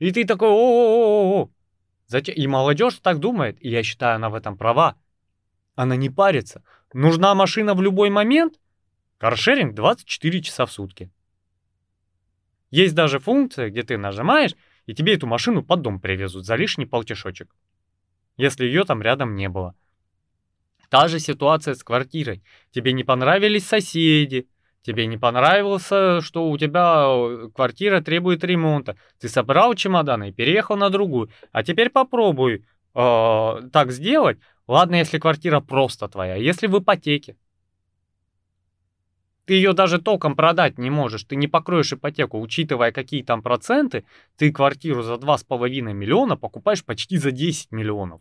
И ты такой, о-о-о-о-о. Зачем? И молодежь так думает, и я считаю, она в этом права. Она не парится. Нужна машина в любой момент? Каршеринг двадцать четыре часа в сутки. Есть даже функция, где ты нажимаешь, и тебе эту машину под дом привезут за лишний полтишочек, если ее там рядом не было. Та же ситуация с квартирой. Тебе не понравились соседи, тебе не понравилось, что у тебя квартира требует ремонта. Ты собрал чемоданы и переехал на другую. А теперь попробуй э, так сделать. Ладно, если квартира просто твоя, если в ипотеке. Ты ее даже толком продать не можешь, ты не покроешь ипотеку, учитывая какие там проценты, ты квартиру за два с половиной миллиона покупаешь почти за десять миллионов.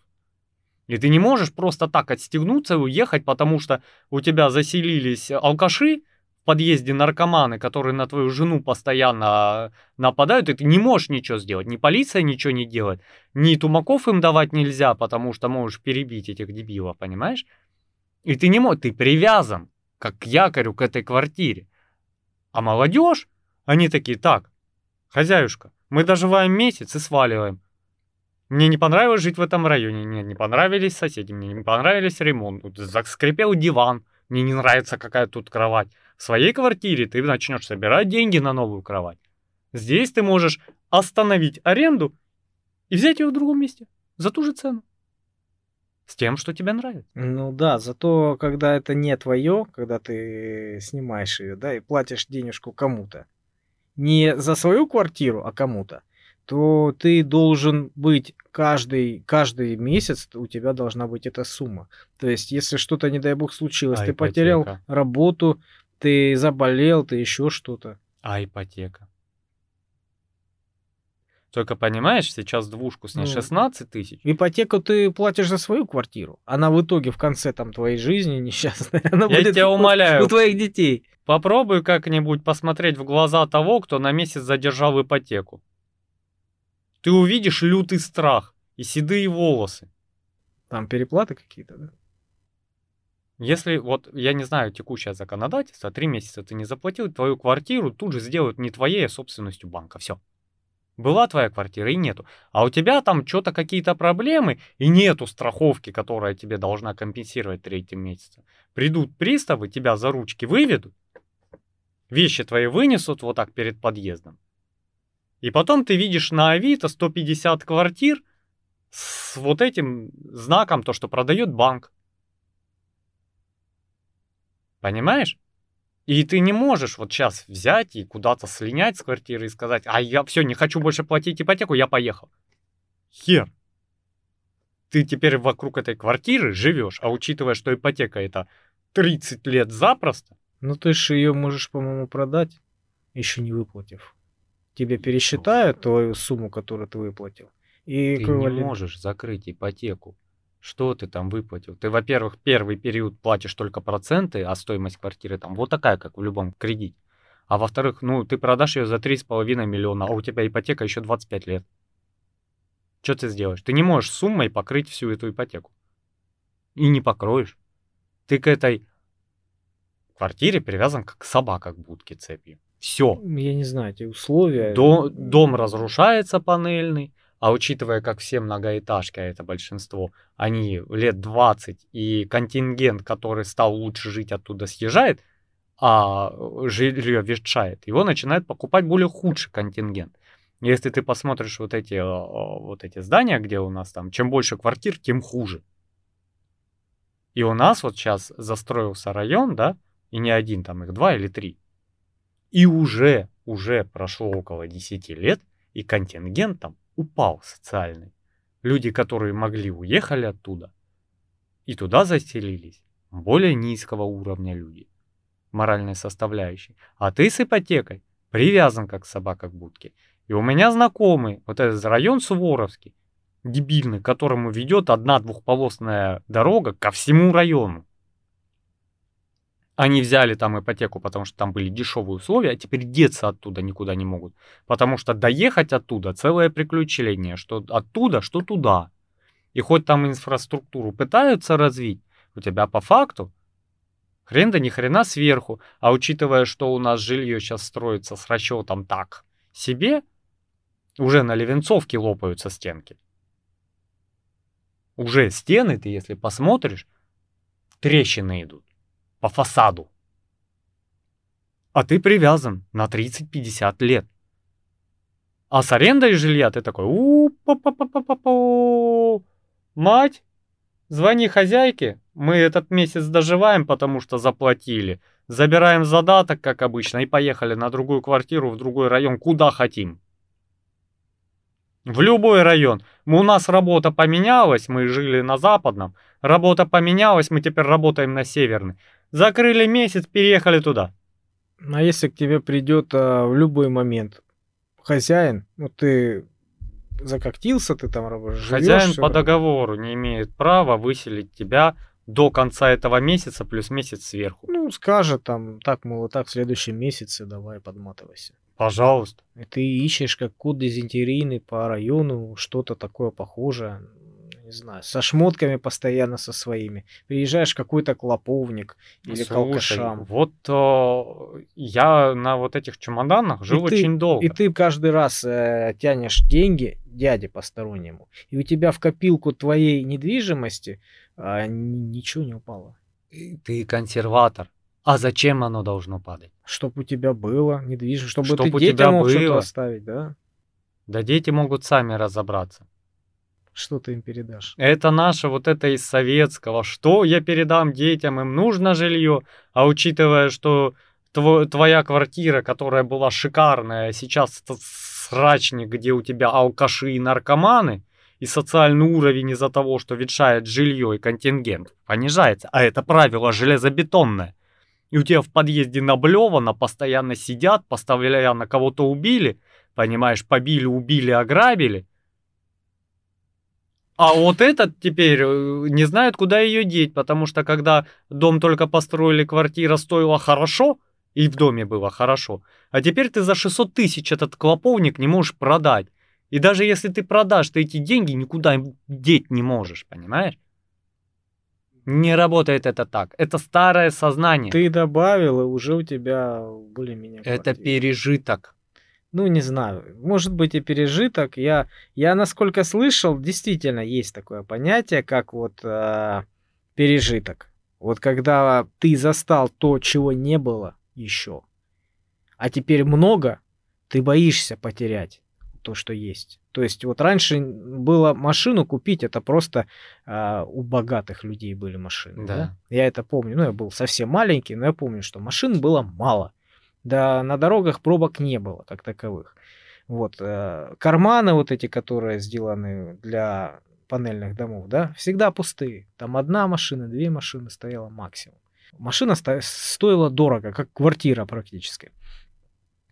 И ты не можешь просто так отстегнуться и уехать, потому что у тебя заселились алкаши в подъезде, наркоманы, которые на твою жену постоянно нападают, и ты не можешь ничего сделать. Ни полиция ничего не делает, ни тумаков им давать нельзя, потому что можешь перебить этих дебилов, понимаешь? И ты не можешь, ты привязан, как к якорю, к этой квартире. А молодежь, они такие: так, хозяюшка, мы доживаем месяц и сваливаем. Мне не понравилось жить в этом районе, мне не понравились соседи, мне не понравились ремонт, заскрипел диван, мне не нравится какая тут кровать. В своей квартире ты начнешь собирать деньги на новую кровать. Здесь ты можешь остановить аренду и взять ее в другом месте за ту же цену. С тем, что тебе нравится. Ну да, зато когда это не твое, когда ты снимаешь ее, да, и платишь денежку кому-то, не за свою квартиру, а кому-то, то ты должен быть каждый, каждый месяц у тебя должна быть эта сумма. То есть, если что-то, не дай бог, случилось, а ты ипотека. Потерял работу, ты заболел, ты еще что-то. А ипотека. Только понимаешь, сейчас двушку с ней шестнадцать тысяч. Ипотеку ты платишь за свою квартиру. Она в итоге в конце там твоей жизни несчастная. Она Я будет тебя умоляю, у, у твоих детей. Попробуй как-нибудь посмотреть в глаза того, кто на месяц задержал ипотеку. Ты увидишь лютый страх и седые волосы. Там переплаты какие-то, да? Если, вот, я не знаю, текущее законодательство, три месяца ты не заплатил, твою квартиру тут же сделают не твоей, а собственностью банка. Все. Была твоя квартира и нету. А у тебя там что-то какие-то проблемы и нету страховки, которая тебе должна компенсировать третий месяц. Придут приставы, тебя за ручки выведут, вещи твои вынесут вот так перед подъездом. И потом ты видишь на Авито сто пятьдесят квартир с вот этим знаком, то, что продает банк. Понимаешь? И ты не можешь вот сейчас взять и куда-то слинять с квартиры и сказать: а я все, не хочу больше платить ипотеку, я поехал. Хер. Ты теперь вокруг этой квартиры живешь, а учитывая, что ипотека это тридцать лет запросто. Ну ты же ее можешь, по-моему, продать, еще не выплатив. Тебе пересчитают твою сумму, которую ты выплатил. И ты эквивалент... не можешь закрыть ипотеку. Что ты там выплатил? Ты, во-первых, первый период платишь только проценты, а стоимость квартиры там вот такая, как в любом кредите. А во-вторых, ну, ты продашь ее за три с половиной миллиона, а у тебя ипотека еще двадцать пять лет. Что ты сделаешь? Ты не можешь суммой покрыть всю эту ипотеку. И не покроешь. Ты к этой квартире привязан как собака к будке цепью. Все. Я не знаю, эти условия. До, дом разрушается панельный, а учитывая, как все многоэтажки, а это большинство, они лет двадцать, и контингент, который стал лучше жить, оттуда съезжает, а жилье ветшает, его начинает покупать более худший контингент. Если ты посмотришь вот эти, вот эти здания, где у нас там, чем больше квартир, тем хуже. И у нас вот сейчас застроился район, да, и не один, там их два или три. И уже, уже прошло около десять лет, и контингент там упал социальный. Люди, которые могли, уехали оттуда. И туда заселились более низкого уровня люди, моральной составляющей. А ты с ипотекой привязан как собака к будке. И у меня знакомый, вот этот район Суворовский, дебильный, к которому ведет одна двухполосная дорога ко всему району. Они взяли там ипотеку, потому что там были дешевые условия, а теперь деться оттуда никуда не могут. Потому что доехать оттуда целое приключение, что оттуда, что туда. И хоть там инфраструктуру пытаются развить, у тебя по факту хрен да ни хрена сверху. А учитывая, что у нас жилье сейчас строится с расчетом так себе, уже на Левенцовке лопаются стенки. Уже стены, ты если посмотришь, трещины идут. По фасаду. А ты привязан на тридцать-пятьдесят лет. А с арендой жилья ты такой: у-па-па-па-па-па-па. Мать, звони хозяйке, мы этот месяц доживаем, потому что заплатили. Забираем задаток, как обычно, и поехали на другую квартиру, в другой район, куда хотим. В любой район. У нас работа поменялась, мы жили на Западном. Работа поменялась, мы теперь работаем на Северный. Закрыли месяц, переехали туда. А если к тебе придет а, в любой момент хозяин, ну ты закоктился, ты там живешь. Хозяин по договору не имеет права выселить тебя до конца этого месяца, плюс месяц сверху. Ну, скажет там, так, мол, так, в следующем месяце давай подматывайся. Пожалуйста. И ты ищешь как кот дизентерийный по району, что-то такое похожее, не знаю, со шмотками постоянно со своими. Приезжаешь в какой-то клоповник или к алкашам. Вот о, я на вот этих чемоданах жил и очень ты, долго. И ты каждый раз э, тянешь деньги дяде постороннему. И у тебя в копилку твоей недвижимости э, ничего не упало. И ты консерватор. А зачем оно должно падать? Чтобы у тебя было недвижимость, чтобы чтоб ты детям мог что-то оставить, да? Да дети могут сами разобраться. Что ты им передашь? Это наше вот это из советского. Что я передам детям? Им нужно жилье. А учитывая, что тво- твоя квартира, которая была шикарная, сейчас это срачник, где у тебя алкаши и наркоманы, и социальный уровень из-за того, что ветшает жилье и контингент, понижается. А это правило железобетонное. И у тебя в подъезде наблевано, постоянно сидят, постоянно кого-то убили, понимаешь, побили, убили, ограбили. А вот этот теперь не знает, куда ее деть, потому что когда дом только построили, квартира стоила хорошо, и в доме было хорошо, а теперь ты за шестьсот тысяч этот клоповник не можешь продать. И даже если ты продашь, ты эти деньги никуда деть не можешь, понимаешь? Не работает это так. Это старое сознание. Ты добавил, и уже у тебя более-менее квартира. Это пережиток. Ну, не знаю, может быть и пережиток. Я, я насколько слышал, действительно есть такое понятие, как вот э, пережиток. Вот когда ты застал то, чего не было еще, а теперь много, ты боишься потерять то, что есть. То есть вот раньше было машину купить, это просто э, у богатых людей были машины. Да. Да? Я это помню, ну я был совсем маленький, но я помню, что машин было мало. Да, на дорогах пробок не было, как таковых. Вот, э, карманы вот эти, которые сделаны для панельных домов, да, всегда пустые. Там одна машина, две машины стояла максимум. Машина сто- стоила дорого, как квартира практически.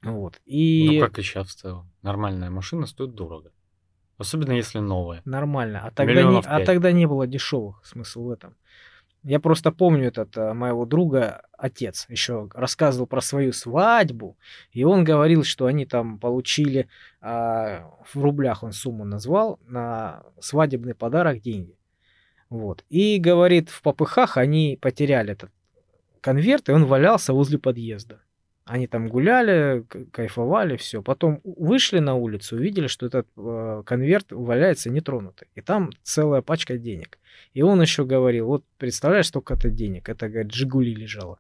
Вот. И... Ну как и сейчас в целом. Нормальная машина стоит дорого. Особенно если новая. Нормально. А тогда, не, а тогда не было дешевых. Смысл в этом. Я просто помню этот моего друга, отец, еще рассказывал про свою свадьбу, и он говорил, что они там получили, а, в рублях он сумму назвал, на свадебный подарок деньги. Вот. И говорит, в попыхах они потеряли этот конверт, и он валялся возле подъезда. Они там гуляли, кайфовали, все. Потом вышли на улицу, увидели, что этот э, конверт валяется нетронутый. И там целая пачка денег. И он еще говорил, вот представляешь, сколько-то денег. Это, говорит, Жигули лежало.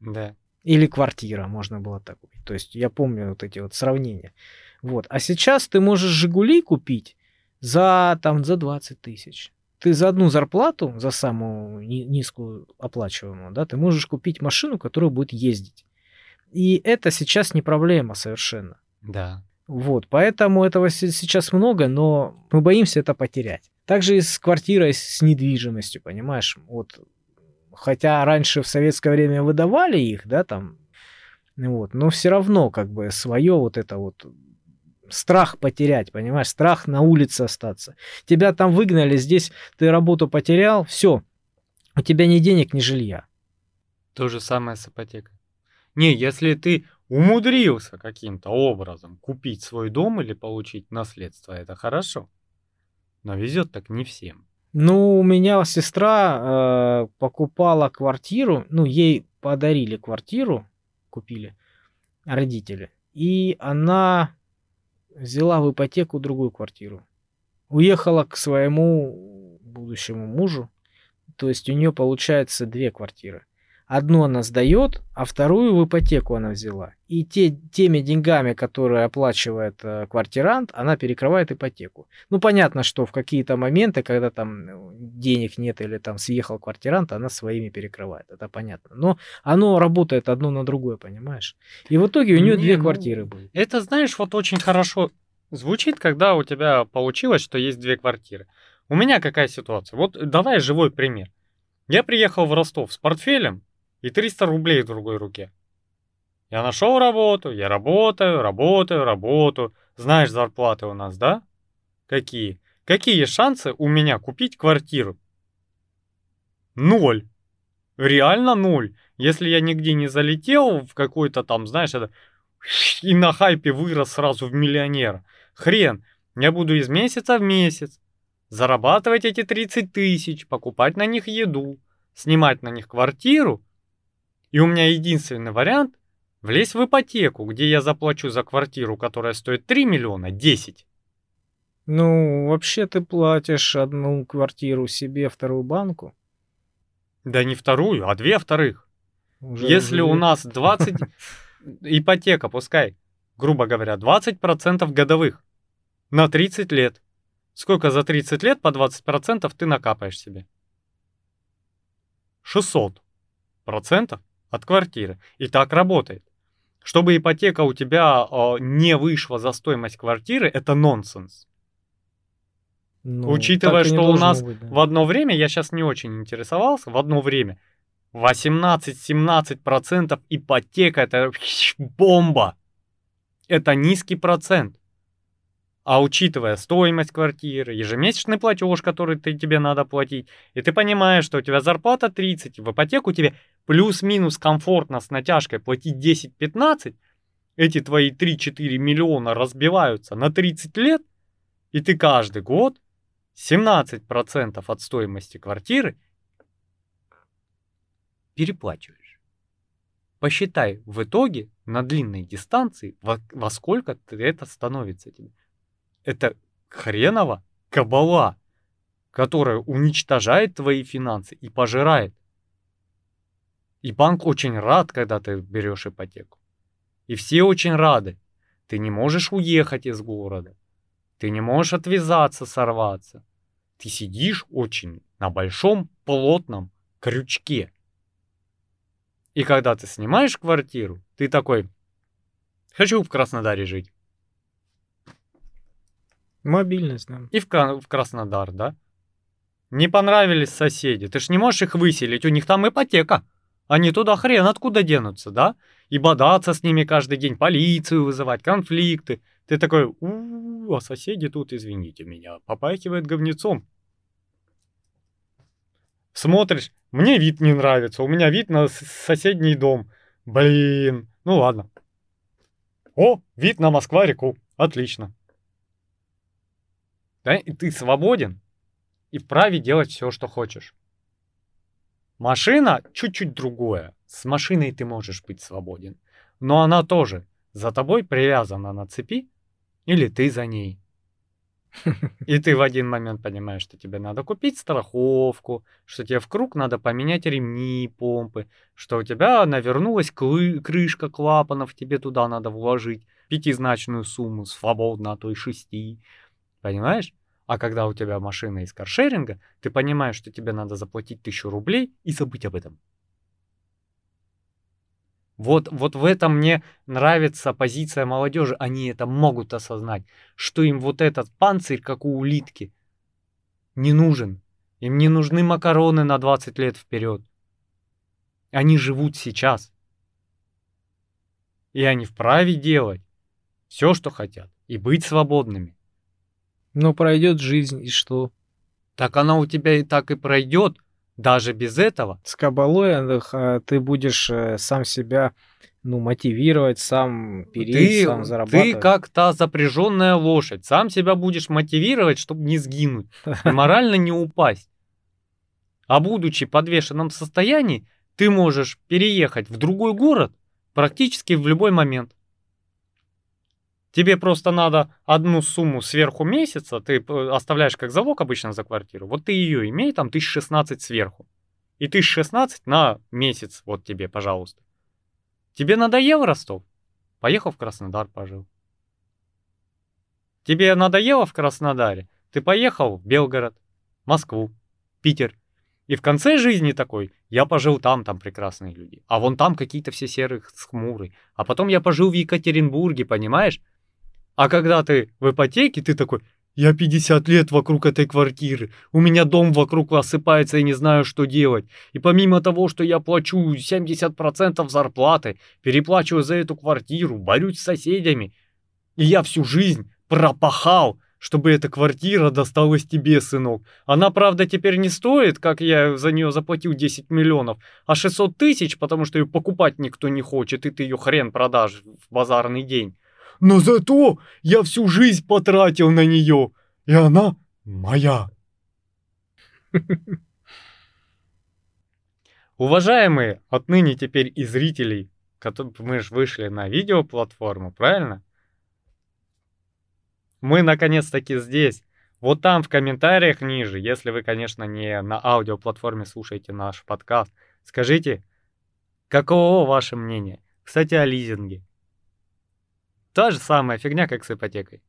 Да. Или квартира, можно было так купить. То есть я помню вот эти вот сравнения. Вот. А сейчас ты можешь Жигули купить за, там, за двадцать тысяч. Ты за одну зарплату, за самую низкую оплачиваемую, да, ты можешь купить машину, которая будет ездить. И это сейчас не проблема совершенно. Да. Вот, поэтому этого сейчас много, но мы боимся это потерять. Также и с квартирой, с недвижимостью, понимаешь? Вот, хотя раньше в советское время выдавали их, да, там, вот, но все равно как бы свое вот это вот страх потерять, понимаешь? Страх на улице остаться. Тебя там выгнали, здесь ты работу потерял, все, у тебя ни денег, ни жилья. То же самое с ипотекой. Не, если ты умудрился каким-то образом купить свой дом или получить наследство, это хорошо. Но везет так не всем. Ну, у меня сестра э, покупала квартиру, ну, ей подарили квартиру, купили родители, и она взяла в ипотеку другую квартиру. Уехала к своему будущему мужу, то есть у нее получается две квартиры. Одну она сдает, а вторую в ипотеку она взяла. И те, теми деньгами, которые оплачивает э, квартирант, она перекрывает ипотеку. Ну, понятно, что в какие-то моменты, когда там денег нет или там съехал квартирант, она своими перекрывает. Это понятно. Но оно работает одно на другое, понимаешь? И в итоге у нее не, две ну, квартиры были. Это, знаешь, вот очень хорошо звучит, когда у тебя получилось, что есть две квартиры. У меня какая ситуация? Вот давай живой пример. Я приехал в Ростов с портфелем и триста рублей в другой руке. Я нашел работу, я работаю, работаю, работаю. Знаешь, зарплаты у нас, да? Какие? Какие шансы у меня купить квартиру? Ноль. Реально ноль. Если я нигде не залетел в какой-то там, знаешь, это... и на хайпе вырос сразу в миллионера. Хрен. Я буду из месяца в месяц зарабатывать эти тридцать тысяч, покупать на них еду, снимать на них квартиру. И у меня единственный вариант – влезть в ипотеку, где я заплачу за квартиру, которая стоит три миллиона, десять. Ну, вообще ты платишь одну квартиру себе, вторую банку? Да не вторую, а две вторых. Уже Если уже... у нас двадцать... Ипотека, пускай, грубо говоря, двадцать процентов годовых на тридцать лет. Сколько за тридцать лет по двадцать процентов ты накапаешь себе? шестьсот процентов от квартиры. И так работает. Чтобы ипотека у тебя э, не вышла за стоимость квартиры, это нонсенс. Ну, учитывая, что у нас быть, да. в одно время, я сейчас не очень интересовался, в одно время восемнадцать-семнадцать процентов ипотека — это бомба. Это низкий процент. А учитывая стоимость квартиры, ежемесячный платеж, который ты, тебе надо платить, и ты понимаешь, что у тебя зарплата тридцать, в ипотеку тебе плюс-минус комфортно с натяжкой платить десять-пятнадцать, эти твои три-четыре миллиона разбиваются на тридцать лет, и ты каждый год семнадцать процентов от стоимости квартиры переплачиваешь. Посчитай в итоге на длинной дистанции, во, во сколько ты, это становится тебе. Это хренова кабала, которая уничтожает твои финансы и пожирает. И банк очень рад, когда ты берешь ипотеку. И все очень рады. Ты не можешь уехать из города. Ты не можешь отвязаться, сорваться. Ты сидишь очень на большом плотном крючке. И когда ты снимаешь квартиру, ты такой: хочу в Краснодаре жить. Мобильность, да. И в, в Краснодар, да? Не понравились соседи. Ты ж не можешь их выселить, у них там ипотека. Они туда хрен откуда денутся, да? И бодаться с ними каждый день, полицию вызывать, конфликты. Ты такой: у-у-у, а соседи тут, извините меня, попахивает говнецом. Смотришь, мне вид не нравится, у меня вид на соседний дом. Блин, ну ладно. О, вид на Москва-реку, отлично. Да, и ты свободен и вправе делать все, что хочешь. Машина чуть-чуть другое. С машиной ты можешь быть свободен. Но она тоже за тобой привязана на цепи, или ты за ней. И ты в один момент понимаешь, что тебе надо купить страховку, что тебе в круг надо поменять ремни, помпы, что у тебя навернулась клы- крышка клапанов, тебе туда надо вложить пятизначную сумму, свободно, а то и шести. Понимаешь? А когда у тебя машина из каршеринга, ты понимаешь, что тебе надо заплатить тысячу рублей и забыть об этом. Вот, вот в этом мне нравится позиция молодежи. Они это могут осознать, что им вот этот панцирь, как у улитки, не нужен. Им не нужны макароны на двадцать лет вперед. Они живут сейчас. И они вправе делать все, что хотят, и быть свободными. Но пройдет жизнь, и что? Так она у тебя и так и пройдет, даже без этого. С кабалой ты будешь сам себя, ну, мотивировать, сам перейти, сам зарабатывать. Ты как та запряженная лошадь, сам себя будешь мотивировать, чтобы не сгинуть, морально не упасть. А будучи в подвешенном состоянии, ты можешь переехать в другой город практически в любой момент. Тебе просто надо одну сумму сверху месяца, ты оставляешь как залог обычно за квартиру, вот ты ее имей, там тысяча шестнадцать сверху. И тысяча шестнадцать на месяц, вот тебе, пожалуйста. Тебе надоел Ростов? Поехал в Краснодар, пожил. Тебе надоело в Краснодаре? Ты поехал в Белгород, Москву, Питер. И в конце жизни такой: я пожил там, там прекрасные люди, а вон там какие-то все серые, хмурые. А потом я пожил в Екатеринбурге, понимаешь? А когда ты в ипотеке, ты такой: я пятьдесят лет вокруг этой квартиры, у меня дом вокруг осыпается, и не знаю, что делать. И помимо того, что я плачу семьдесят процентов зарплаты, переплачиваю за эту квартиру, борюсь с соседями, и я всю жизнь пропахал, чтобы эта квартира досталась тебе, сынок. Она, правда, теперь не стоит, как я за нее заплатил десять миллионов, а шестьсот тысяч, потому что ее покупать никто не хочет, и ты ее хрен продашь в базарный день. Но зато я всю жизнь потратил на нее, и она моя. Уважаемые, отныне теперь и зрителей, мы же вышли на видеоплатформу, правильно? Мы наконец-таки здесь. Вот там в комментариях ниже, если вы, конечно, не на аудиоплатформе слушаете наш подкаст, скажите, каково ваше мнение? Кстати, о лизинге. Та же самая фигня, как с ипотекой.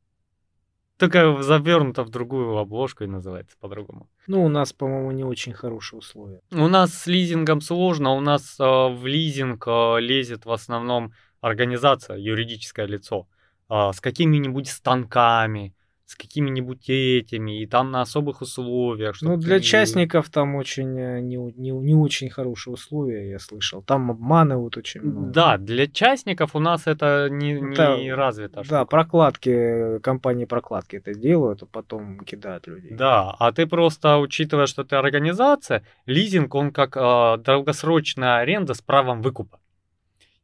Только завернуто в другую обложку и называется по-другому. Ну, у нас, по-моему, не очень хорошие условия. У нас с лизингом сложно. У нас э, в лизинг э, лезет в основном организация, юридическое лицо. Э, с какими-нибудь станками, с какими-нибудь этими. И там на особых условиях. Ну, для ты... частников там очень не, не, не очень хорошие условия, я слышал. Там обманывают очень много. Да, для частников у нас это не, не это, развито. Да, штука. Прокладки, компании прокладки это делают, а потом кидают людей. Да, а ты просто, учитывая, что ты организация, лизинг, он как э, долгосрочная аренда с правом выкупа.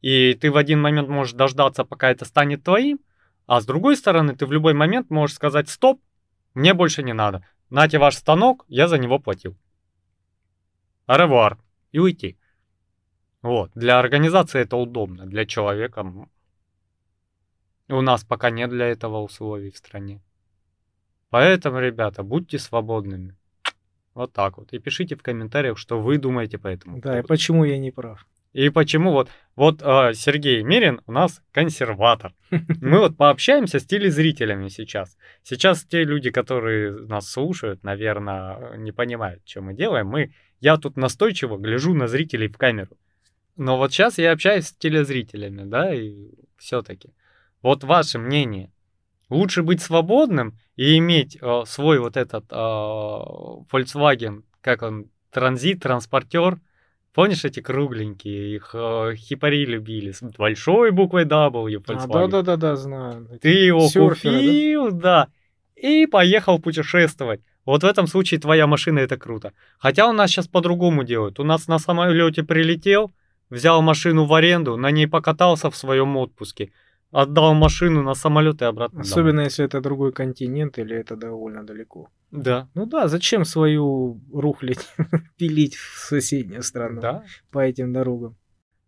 И ты в один момент можешь дождаться, пока это станет твоим, а с другой стороны, ты в любой момент можешь сказать: стоп, мне больше не надо. Нате ваш станок, я за него платил. Аревуар. И уйти. Вот. Для организации это удобно. Для человека. У нас пока нет для этого условий в стране. Поэтому, ребята, будьте свободными. Вот так вот. И пишите в комментариях, что вы думаете по этому. Да, и почему я не прав. И почему вот, вот э, Сергей Мирин у нас консерватор. Мы вот пообщаемся с телезрителями сейчас. Сейчас те люди, которые нас слушают, наверное, не понимают, что мы делаем. Мы, я тут настойчиво гляжу на зрителей в камеру. Но вот сейчас я общаюсь с телезрителями, да, и все-таки. Вот ваше мнение. Лучше быть свободным и иметь э, свой вот этот э, Volkswagen, как он, транзит, транспортер. Помнишь эти кругленькие, их э, хипари любили с большой буквой W. А, да-да-да, знаю. Ты его серферы, купил, да? да, и поехал путешествовать. Вот в этом случае твоя машина — это круто. Хотя у нас сейчас по-другому делают. У нас на самолете прилетел, взял машину в аренду, на ней покатался в своем отпуске, отдал машину на самолет и обратно. Особенно домой. Если это другой континент или это довольно далеко. Да. Ну да, зачем свою рухлить, пилить в соседнюю страну, да, по этим дорогам?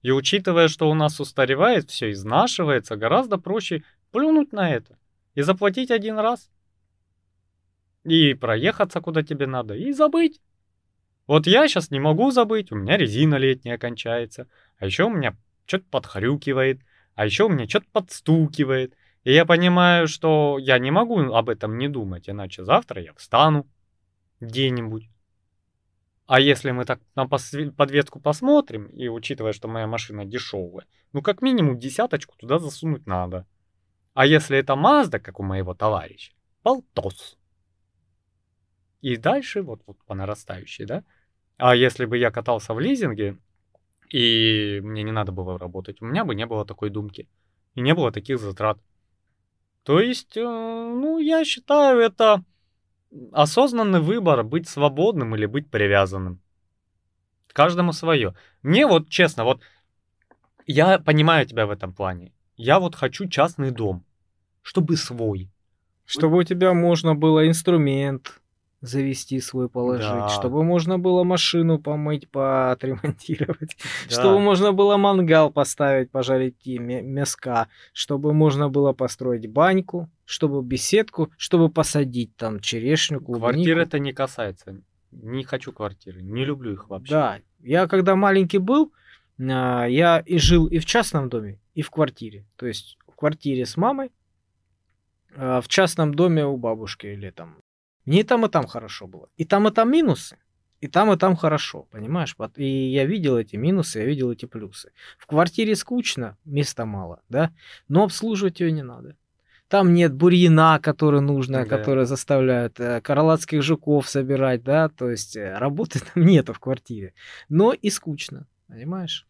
И учитывая, что у нас устаревает все, изнашивается, гораздо проще плюнуть на это и заплатить один раз. И проехаться куда тебе надо, и забыть. Вот я сейчас не могу забыть, у меня резина летняя кончается, а еще у меня что-то подхрюкивает, а еще у меня что-то подстукивает. И я понимаю, что я не могу об этом не думать, иначе завтра я встану где-нибудь. А если мы так на подвеску посмотрим, и учитывая, что моя машина дешевая, ну как минимум десяточку туда засунуть надо. А если это Мазда, как у моего товарища, полтос. И дальше вот, вот по нарастающей, да? А если бы я катался в лизинге, и мне не надо было работать, у меня бы не было такой думки, и не было таких затрат. То есть, ну, я считаю, это осознанный выбор, быть свободным или быть привязанным. Каждому свое. Мне вот, честно, вот я понимаю тебя в этом плане. Я вот хочу частный дом, чтобы свой. Чтобы у тебя можно было инструмент завести свой, положить, да, чтобы можно было машину помыть, поотремонтировать, да, чтобы можно было мангал поставить, пожарить мяска, чтобы можно было построить баньку, чтобы беседку, чтобы посадить там черешню, клубнику. Квартиры это не касается. Не хочу квартиры, не люблю их вообще. Да, я когда маленький был, я и жил и в частном доме, и в квартире. То есть в квартире с мамой, в частном доме у бабушки летом. Мне и там, и там хорошо было. И там, и там минусы. И там, и там хорошо, понимаешь? И я видел эти минусы, я видел эти плюсы. В квартире скучно, места мало, да? Но обслуживать ее не надо. Там нет бурьяна, который нужно, да, который заставляют карлатских жуков собирать, да? То есть работы там нету в квартире. Но и скучно, понимаешь?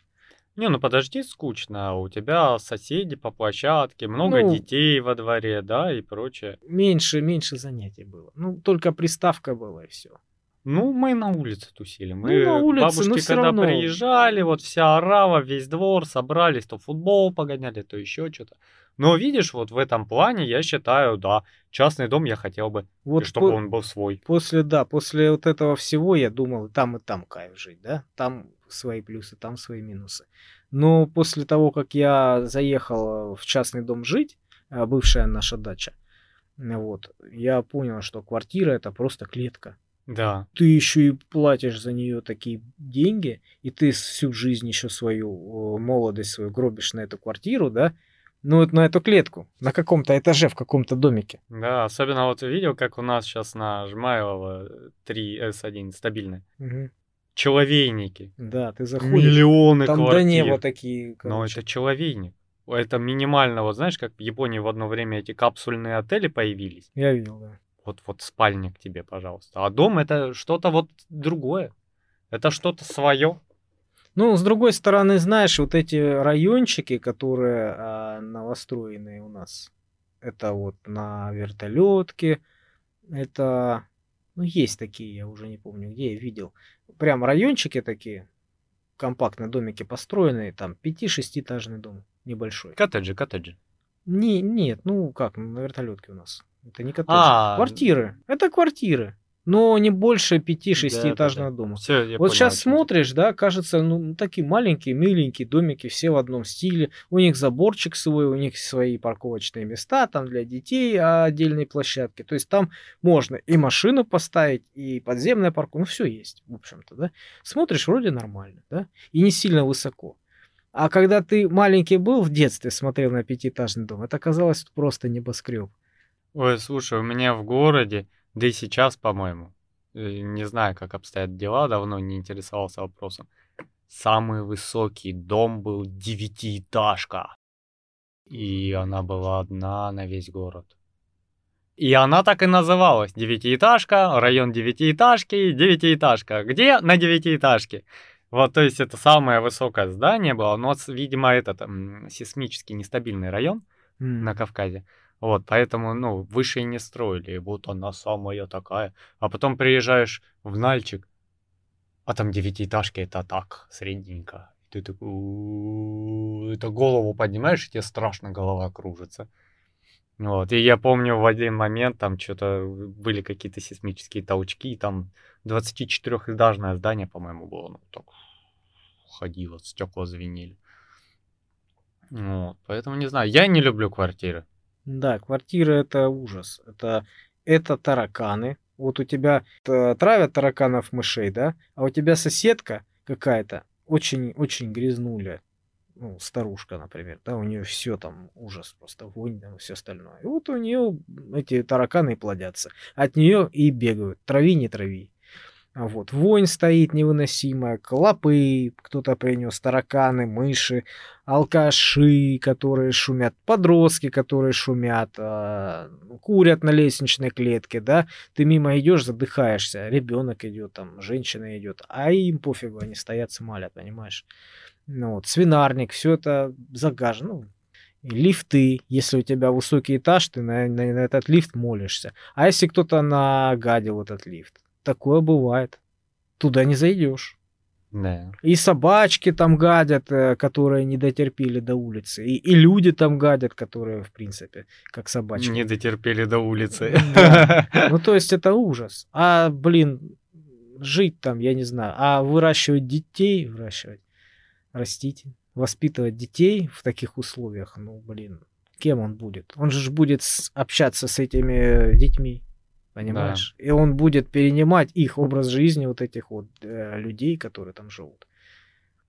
Не, ну подожди, скучно. У тебя соседи по площадке, много ну, детей во дворе, да, и прочее. Меньше, меньше занятий было. Ну, только приставка была, и все. Ну, мы на улице тусили. Мы ну, на улице, бабушки, когда равно... приезжали, вот вся орава, весь двор, собрались, то футбол погоняли, то еще что-то. Но видишь, вот в этом плане, я считаю, да, частный дом я хотел бы, вот чтобы по... он был свой. После, да, после вот этого всего я думал, там и там кайф жить, да, там свои плюсы, там свои минусы. Но после того, как я заехал в частный дом жить, бывшая наша дача, вот, я понял, что квартира — это просто клетка. Да. Ты еще и платишь за нее такие деньги, и ты всю жизнь еще свою молодость свою гробишь на эту квартиру, да? Ну, на эту клетку, на каком-то этаже, в каком-то домике. Да, особенно вот видел, как у нас сейчас на Жмайлово три эс один стабильные. Угу. Человейники. Да, ты заходишь. Миллионы там квартир. Там до неба такие. Короче. Но это человейник. Это минимально, вот знаешь, как в Японии в одно время эти капсульные отели появились. Я видел, да. Вот, вот спальник тебе, пожалуйста. А дом — это что-то вот другое. Это что-то свое. Ну, с другой стороны, знаешь, вот эти райончики, которые а, новостроенные у нас, это вот на вертолетке, это... Ну, есть такие, я уже не помню, где я видел. Прям райончики такие, компактные домики построенные, там пяти-шестиэтажный дом небольшой. Коттеджи, коттеджи. Не, нет, ну как, на вертолетке у нас. Это не коттеджи. А, квартиры. Это квартиры. Но не больше пяти-шестиэтажного да, да, да. дома. Все, вот понял, сейчас смотришь, да, кажется, ну, такие маленькие, миленькие домики, все в одном стиле. У них заборчик свой, у них свои парковочные места, там для детей отдельные площадки. То есть там можно и машину поставить, и подземная парковка. Ну, все есть, в общем-то, да. Смотришь, вроде нормально, да, и не сильно высоко. А когда ты маленький был в детстве, смотрел на пятиэтажный дом, это казалось просто небоскреб. Ой, слушай, у меня в городе, да и сейчас, по-моему, не знаю, как обстоят дела, давно не интересовался вопросом, самый высокий дом был девятиэтажка. И она была одна на весь город. И она так и называлась. Девятиэтажка, район девятиэтажки, девятиэтажка. Где? На девятиэтажке. Вот, то есть это самое высокое здание было. Но, видимо, этот сейсмически нестабильный район mm. на Кавказе. Вот, поэтому, ну, выше и не строили, и вот она самая такая. А потом приезжаешь в Нальчик, а там девятиэтажки, это так, средненько. Ты такой, это голову поднимаешь, и тебе страшно, голова кружится. Вот, и я помню в один момент, там что-то были какие-то сейсмические толчки, и там двадцатичетырехэтажное здание, по-моему, было, ну, так ходило, стекла звенели. Вот, поэтому не знаю, я не люблю квартиры. Да, квартира — это ужас. Это, это тараканы. Вот у тебя травят тараканов, мышей, да? А у тебя соседка какая-то очень-очень грязнуля. Ну, старушка, например, да? У нее все там ужас, просто вонь, да, все остальное. И вот у нее эти тараканы плодятся. От нее и бегают. Трави, не трави. Вот. Вонь стоит невыносимая, клопы, кто-то принес, тараканы, мыши, алкаши, которые шумят, подростки, которые шумят, курят на лестничной клетке, да, ты мимо идешь, задыхаешься, ребенок идет, там, женщина идет, а им пофигу, они стоят, смалят, понимаешь? Ну, вот, свинарник, все это загажено. Лифты, если у тебя высокий этаж, ты на, на, на этот лифт молишься, а если кто-то нагадил этот лифт? Такое бывает. Туда не зайдешь. Да. И собачки там гадят, которые не дотерпели до улицы. И, и люди там гадят, которые, в принципе, как собачки. Не дотерпели до улицы. Да. Ну, то есть, это ужас. А, блин, жить там, я не знаю. А выращивать детей, выращивать, растить, воспитывать детей в таких условиях, ну, блин, кем он будет? Он же будет общаться с этими детьми. Понимаешь? Да. И он будет перенимать их образ жизни, вот этих вот э, людей, которые там живут.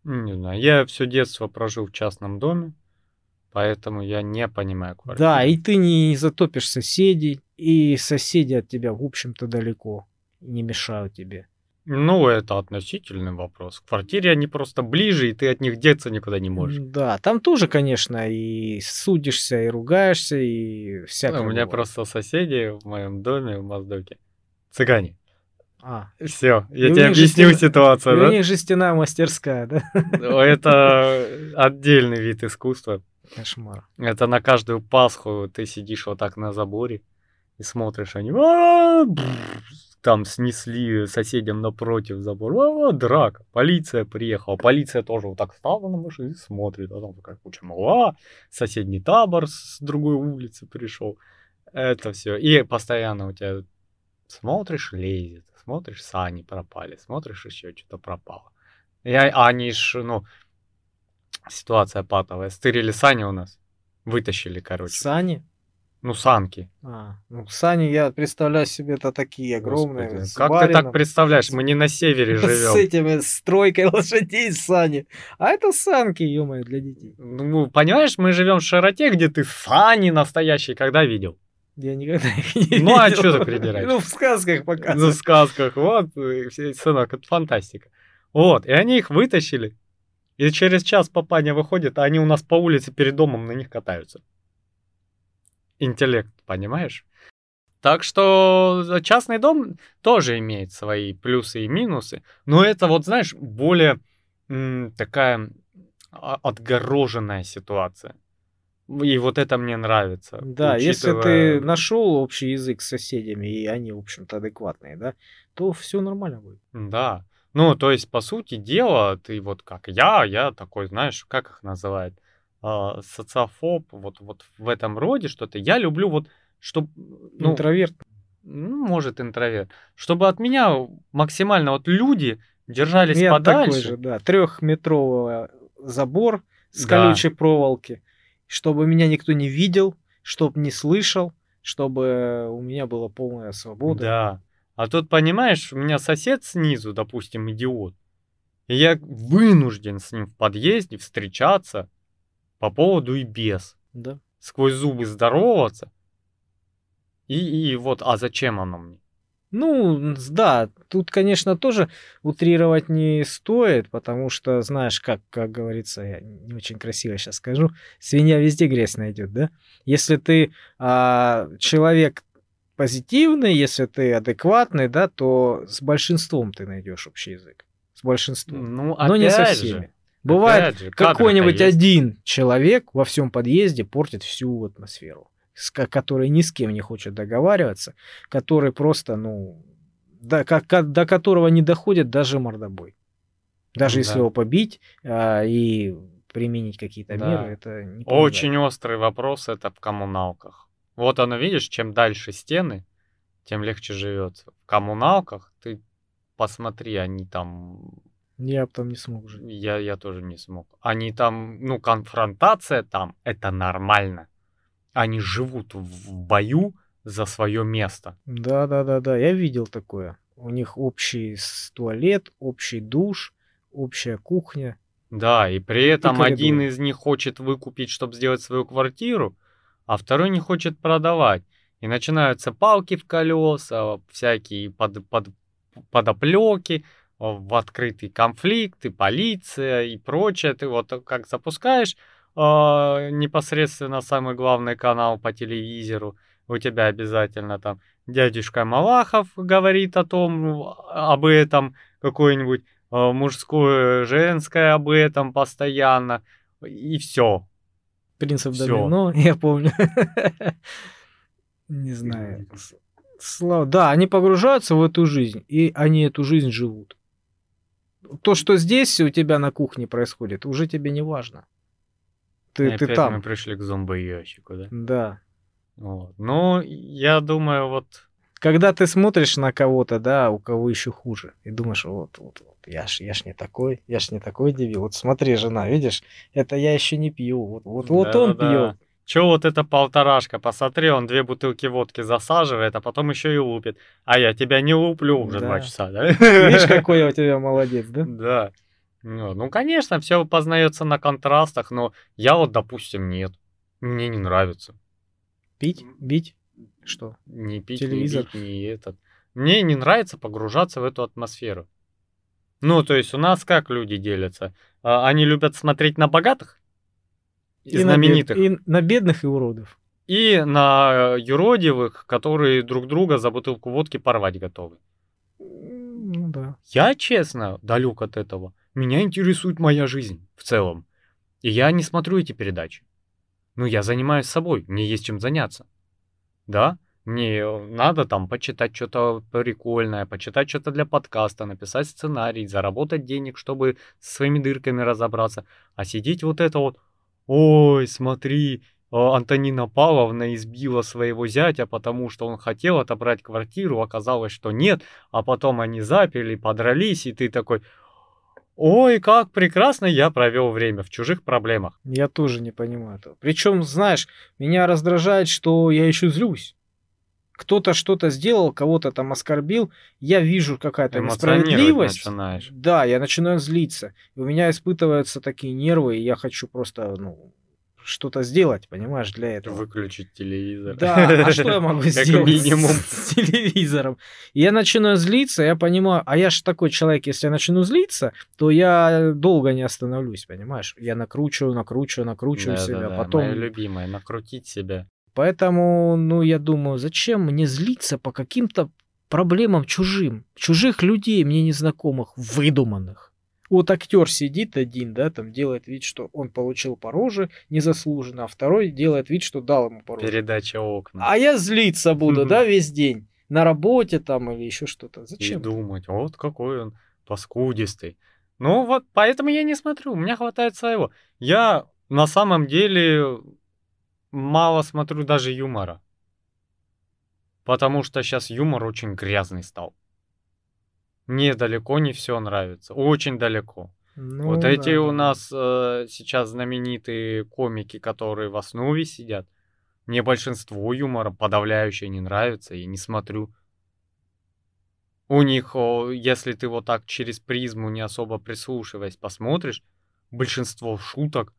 Не знаю. Я все детство прожил в частном доме, поэтому я не понимаю квартиру. Да, и ты не затопишь соседей, и соседи от тебя, в общем-то, далеко, не мешают тебе. Ну, это относительный вопрос. В квартире они просто ближе, и ты от них деться никуда не можешь. Да, там тоже, конечно, и судишься, и ругаешься, и всякое. Ну, у меня просто соседи в моем доме в Моздоке, цыгане, А. Все, я и тебе объясню жестя... ситуацию. И да? У них жестяная мастерская, да? Это отдельный вид искусства. Кошмар. Это на каждую Пасху ты сидишь вот так на заборе и смотришь, они там снесли соседям напротив забора, драка, полиция приехала, полиция тоже вот так встала на машину и смотрит, а там такая куча мала, соседний табор с другой улицы пришел, это все, и постоянно у тебя смотришь, лезет, смотришь, сани пропали, смотришь, еще что-то пропало, и они ж, ну, ситуация патовая, стырили сани у нас, вытащили, короче. Сани? Ну, санки. А, ну, сани, я представляю себе, это такие огромные. Господи, как барином. Ты так представляешь? Мы не на севере живем. С этими стройкой лошадей сани. А это санки, ё-моё, для детей. Ну, понимаешь, мы живем в широте, где ты сани настоящие когда видел? Я никогда их не видел. Ну, а что ты придираешь? Ну, в сказках показывают. Ну, в сказках, вот, сынок, это фантастика. Вот, и они их вытащили, и через час папаня выходит, а они у нас по улице перед домом на них катаются. Интеллект, понимаешь? Так что частный дом тоже имеет свои плюсы и минусы, но это вот, знаешь, более м, такая отгороженная ситуация. И вот это мне нравится. Да, учитывая... если ты нашел общий язык с соседями, и они, в общем-то, адекватные, да, то все нормально будет. Да, ну, то есть, по сути дела, ты вот как я, я такой, знаешь, как их называют? Социофоб, вот, вот в этом роде что-то. Я люблю вот, чтобы... Ну, интроверт. Ну, может, интроверт. Чтобы от меня максимально вот люди держались я подальше. Такой же, да. Трехметровый забор с да. колючей проволоки. Чтобы меня никто не видел, чтобы не слышал, чтобы у меня была полная свобода. Да. А тут, понимаешь, у меня сосед снизу, допустим, идиот. И я вынужден с ним в подъезде встречаться по поводу и без. Да. Сквозь зубы здороваться. И, и вот, а зачем оно мне? Ну, да, тут, конечно, тоже утрировать не стоит, потому что, знаешь, как, как говорится, я не очень красиво сейчас скажу, свинья везде грязь найдет, да? Если ты а, человек позитивный, если ты адекватный, да, то с большинством ты найдешь общий язык. С большинством. Ну, опять но не со всеми. Же. Бывает, же, какой-нибудь один человек во всем подъезде портит всю атмосферу, с, который ни с кем не хочет договариваться, который просто, ну, до, как, до которого не доходит даже мордобой. Даже да. если его побить а, и применить какие-то да. меры, это не помогает. Очень острый вопрос это в коммуналках. Вот оно, видишь, чем дальше стены, тем легче живется. В коммуналках, ты посмотри, они там... Я бы там не смог жить. Я, я тоже не смог. Они там, ну, конфронтация там, это нормально. Они живут в бою за свое место. Да-да-да-да, я видел такое. У них общий туалет, общий душ, общая кухня. Да, и при этом и один из них хочет выкупить, чтобы сделать свою квартиру, а второй не хочет продавать. И начинаются палки в колеса, всякие под, под, подоплеки. В открытый конфликт, и полиция, и прочее. Ты вот как запускаешь э, непосредственно самый главный канал по телевизору, у тебя обязательно там дядюшка Малахов говорит о том, об этом, какое-нибудь э, мужское, женское об этом постоянно, и все. Принцип домино, я помню. Не знаю. Да, они погружаются в эту жизнь, и они эту жизнь живут. То, что здесь у тебя на кухне происходит, уже тебе не важно. Ты, ты там. Мы пришли к зомбоящику, да? Да. Вот. Ну, я думаю, вот... Когда ты смотришь на кого-то, да, у кого еще хуже, и думаешь, вот, вот, вот, я ж, я ж не такой, я ж не такой дебил. Вот смотри, жена, видишь, это я еще не пью, вот, вот, да, вот он да. пьет. Че вот эта полторашка, посмотри, он две бутылки водки засаживает, а потом еще и лупит. А я тебя не луплю уже да. два часа, да? Видишь, какой я у тебя молодец, да? Да. Ну, ну конечно, все познается на контрастах, но я вот, допустим, нет. Мне не нравится. Пить? Бить? Что? Не пить, телевизор? Не бить, не этот. Мне не нравится погружаться в эту атмосферу. Ну, то есть у нас как люди делятся? Они любят смотреть на богатых? И, и знаменитых. На, бед... и на бедных и уродов. И на юродивых, которые друг друга за бутылку водки порвать готовы. Я, честно, далек от этого. Меня интересует моя жизнь в целом. И я не смотрю эти передачи. Ну, я занимаюсь собой, мне есть чем заняться. Да, мне надо там почитать что-то прикольное, почитать что-то для подкаста, написать сценарий, заработать денег, чтобы со своими дырками разобраться. А сидеть вот это вот, ой, смотри, Антонина Павловна избила своего зятя, потому что он хотел отобрать квартиру, оказалось, что нет, а потом они запили, подрались, и ты такой... Ой, как прекрасно я провел время в чужих проблемах. Я тоже не понимаю этого. Причем, знаешь, меня раздражает, что я еще злюсь. Кто-то что-то сделал, кого-то там оскорбил, я вижу какая-то несправедливость. Начинаешь. Да, я начинаю злиться. И у меня испытываются такие нервы, и я хочу просто, ну, что-то сделать, понимаешь, для этого. Выключить телевизор. Да, а что я могу сделать минимум с телевизором? Я начинаю злиться, я понимаю, а я же такой человек, если я начну злиться, то я долго не остановлюсь, понимаешь? Я накручиваю, накручиваю, накручиваю да, себя. Да, да. Потом... Моя любимая, накрутить себя. Поэтому, ну, я думаю, зачем мне злиться по каким-то проблемам чужим? Чужих людей, мне незнакомых, выдуманных. Вот актер сидит один, да, там делает вид, что он получил по роже незаслуженно, а второй делает вид, что дал ему по роже. Передача «Окна». А я злиться буду, да, весь день. На работе там или еще что-то. Зачем? И думать, вот какой он паскудистый. Ну вот, поэтому я не смотрю, у меня хватает своего. Я на самом деле мало смотрю даже юмора. Потому что сейчас юмор очень грязный стал. Мне далеко не все нравится. Очень далеко. Ну, вот эти да, у нас э, сейчас знаменитые комики, которые в основе сидят. Мне большинство юмора подавляющее не нравится. Я не смотрю. У них, о, если ты вот так через призму, не особо прислушиваясь, посмотришь, большинство шуток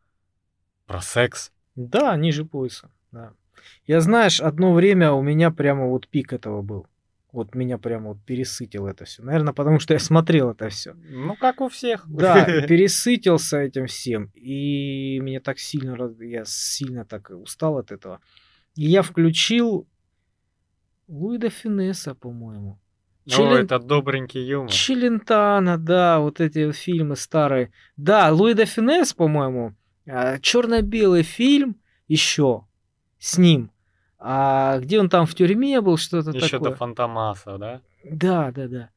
про секс. Да, ниже пояса. Да. Я, знаешь, одно время у меня прямо вот пик этого был. Вот меня прямо вот пересытило это все. Наверное, потому что я смотрел это все. Ну, как у всех. Да, пересытился этим всем. И меня так сильно... Я сильно так устал от этого. И я включил Луи де Финеса, по-моему. О, Челен... это добренький юмор. Челентано, да, вот эти фильмы старые. Да, Луи де Финес, по-моему. Черно-белый фильм еще с ним. А где он там в тюрьме был, что-то еще такое. Еще до Фантомаса, да? Да, да, да.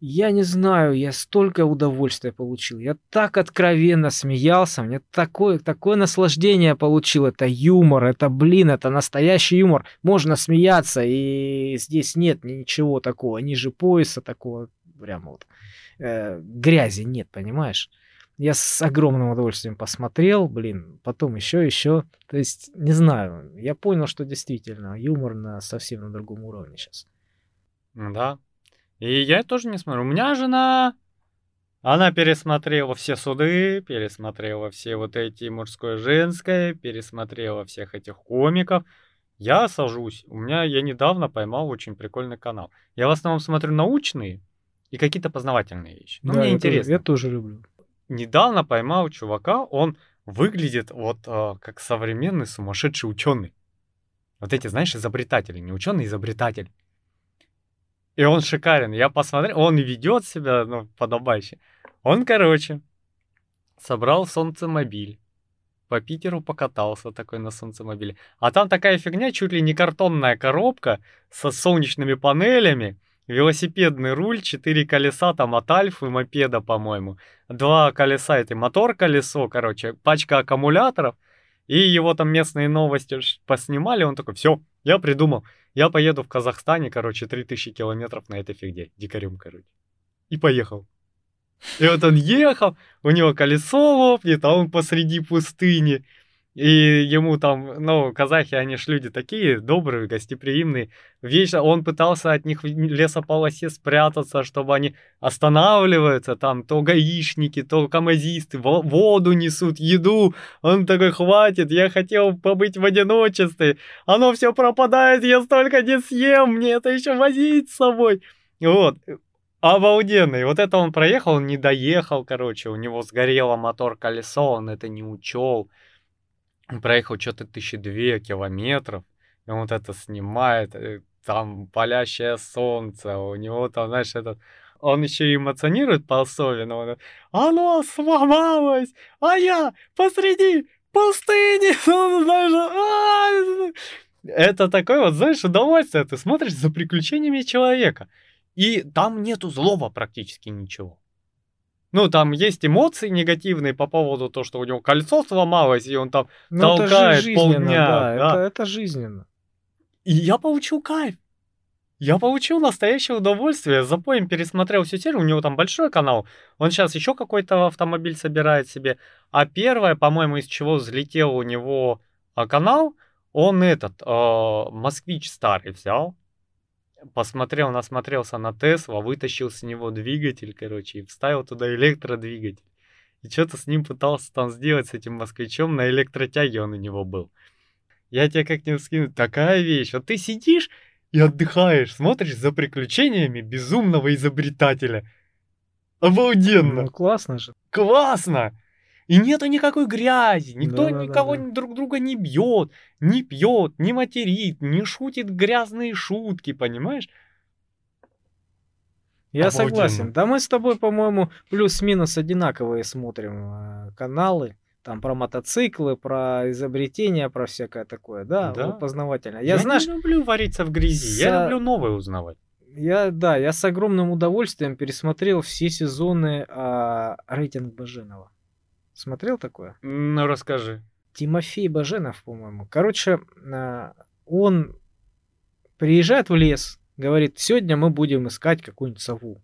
Я не знаю, я столько удовольствия получил. Я так откровенно смеялся, мне такое, такое наслаждение получил. Это юмор, это, блин, это настоящий юмор. Можно смеяться, и здесь нет ничего такого, ниже пояса такого, прям вот, э, грязи нет, понимаешь? Я с огромным удовольствием посмотрел, блин, потом еще, еще. То есть, не знаю, я понял, что действительно юмор на совсем на другом уровне сейчас. Да, и я тоже не смотрю. У меня жена, она пересмотрела все суды, пересмотрела все вот эти мужское-женское, пересмотрела всех этих комиков. Я сажусь, у меня, я недавно поймал очень прикольный канал. Я в основном смотрю научные и какие-то познавательные вещи. Ну, да, мне интересно. Я тоже люблю. Недавно поймал чувака, он выглядит вот э, как современный сумасшедший ученый. Вот эти, знаешь, изобретатели, не ученый, изобретатель. И он шикарен. Я посмотрел, он ведет себя, ну, подобающе. Он, короче, собрал солнцемобиль. По Питеру покатался такой на солнцемобиле. А там такая фигня, чуть ли не картонная коробка со солнечными панелями. Велосипедный руль, четыре колеса там от Альфы, мопеда, по-моему. Два колеса, это мотор-колесо, короче, пачка аккумуляторов. И его там местные новости поснимали. Он такой, все, я придумал. Я поеду в Казахстане, короче, три тысячи километров на этой фигне. Дикарем, короче. И поехал. И вот он ехал, у него колесо лопнет, а он посреди пустыни. И ему там, ну, казахи, они ж люди такие добрые, гостеприимные. Вечно он пытался от них в лесополосе спрятаться, чтобы они останавливаются. Там то гаишники, то камазисты воду несут, еду. Он такой, хватит, я хотел побыть в одиночестве. Оно все пропадает, я столько не съем, мне это еще возить с собой. Вот. Обалденный. Вот это он проехал, он не доехал, короче. У него сгорело мотор-колесо, он это не учел. Он проехал что-то тысячи две километров, и он вот это снимает, там палящее солнце, у него там, знаешь, этот он еще и эмоционирует по-особенному. Он, оно сломалось, а я посреди пустыни. Это такое вот, знаешь, удовольствие. Ты смотришь за приключениями человека. И там нету злого практически ничего. Ну, там есть эмоции негативные по поводу того, что у него кольцо сломалось, и он там ну, толкает это полдня. Да, да. Это, это жизненно. И я получил кайф. Я получил настоящее удовольствие. За поем пересмотрел всю серию. У него там большой канал. Он сейчас еще какой-то автомобиль собирает себе. А первое, по-моему, из чего взлетел у него канал, он этот, э, москвич старый взял. Посмотрел, насмотрелся на Тесла, вытащил с него двигатель, короче, и вставил туда электродвигатель. И что-то с ним пытался там сделать, с этим москвичом, на электротяге он у него был. Я тебе как-нибудь скину, такая вещь. Вот ты сидишь и отдыхаешь, смотришь за приключениями безумного изобретателя. Обалденно! Ну, классно же! Классно! И нету никакой грязи, никто да, никого да, да. друг друга не бьет, не пьет, не материт, не шутит грязные шутки, понимаешь? Я Обалденно. Согласен. Да мы с тобой, по-моему, плюс-минус одинаковые смотрим э, каналы. Там про мотоциклы, про изобретения, про всякое такое. Да, да. Вот, познавательно. Я, я знаешь, не люблю вариться в грязи, за... я люблю новое узнавать. Я, да, я с огромным удовольствием пересмотрел все сезоны э, «Рейтинг Баженова». Смотрел такое? Ну, расскажи. Тимофей Баженов, по-моему. Короче, он приезжает в лес, говорит, сегодня мы будем искать какую-нибудь сову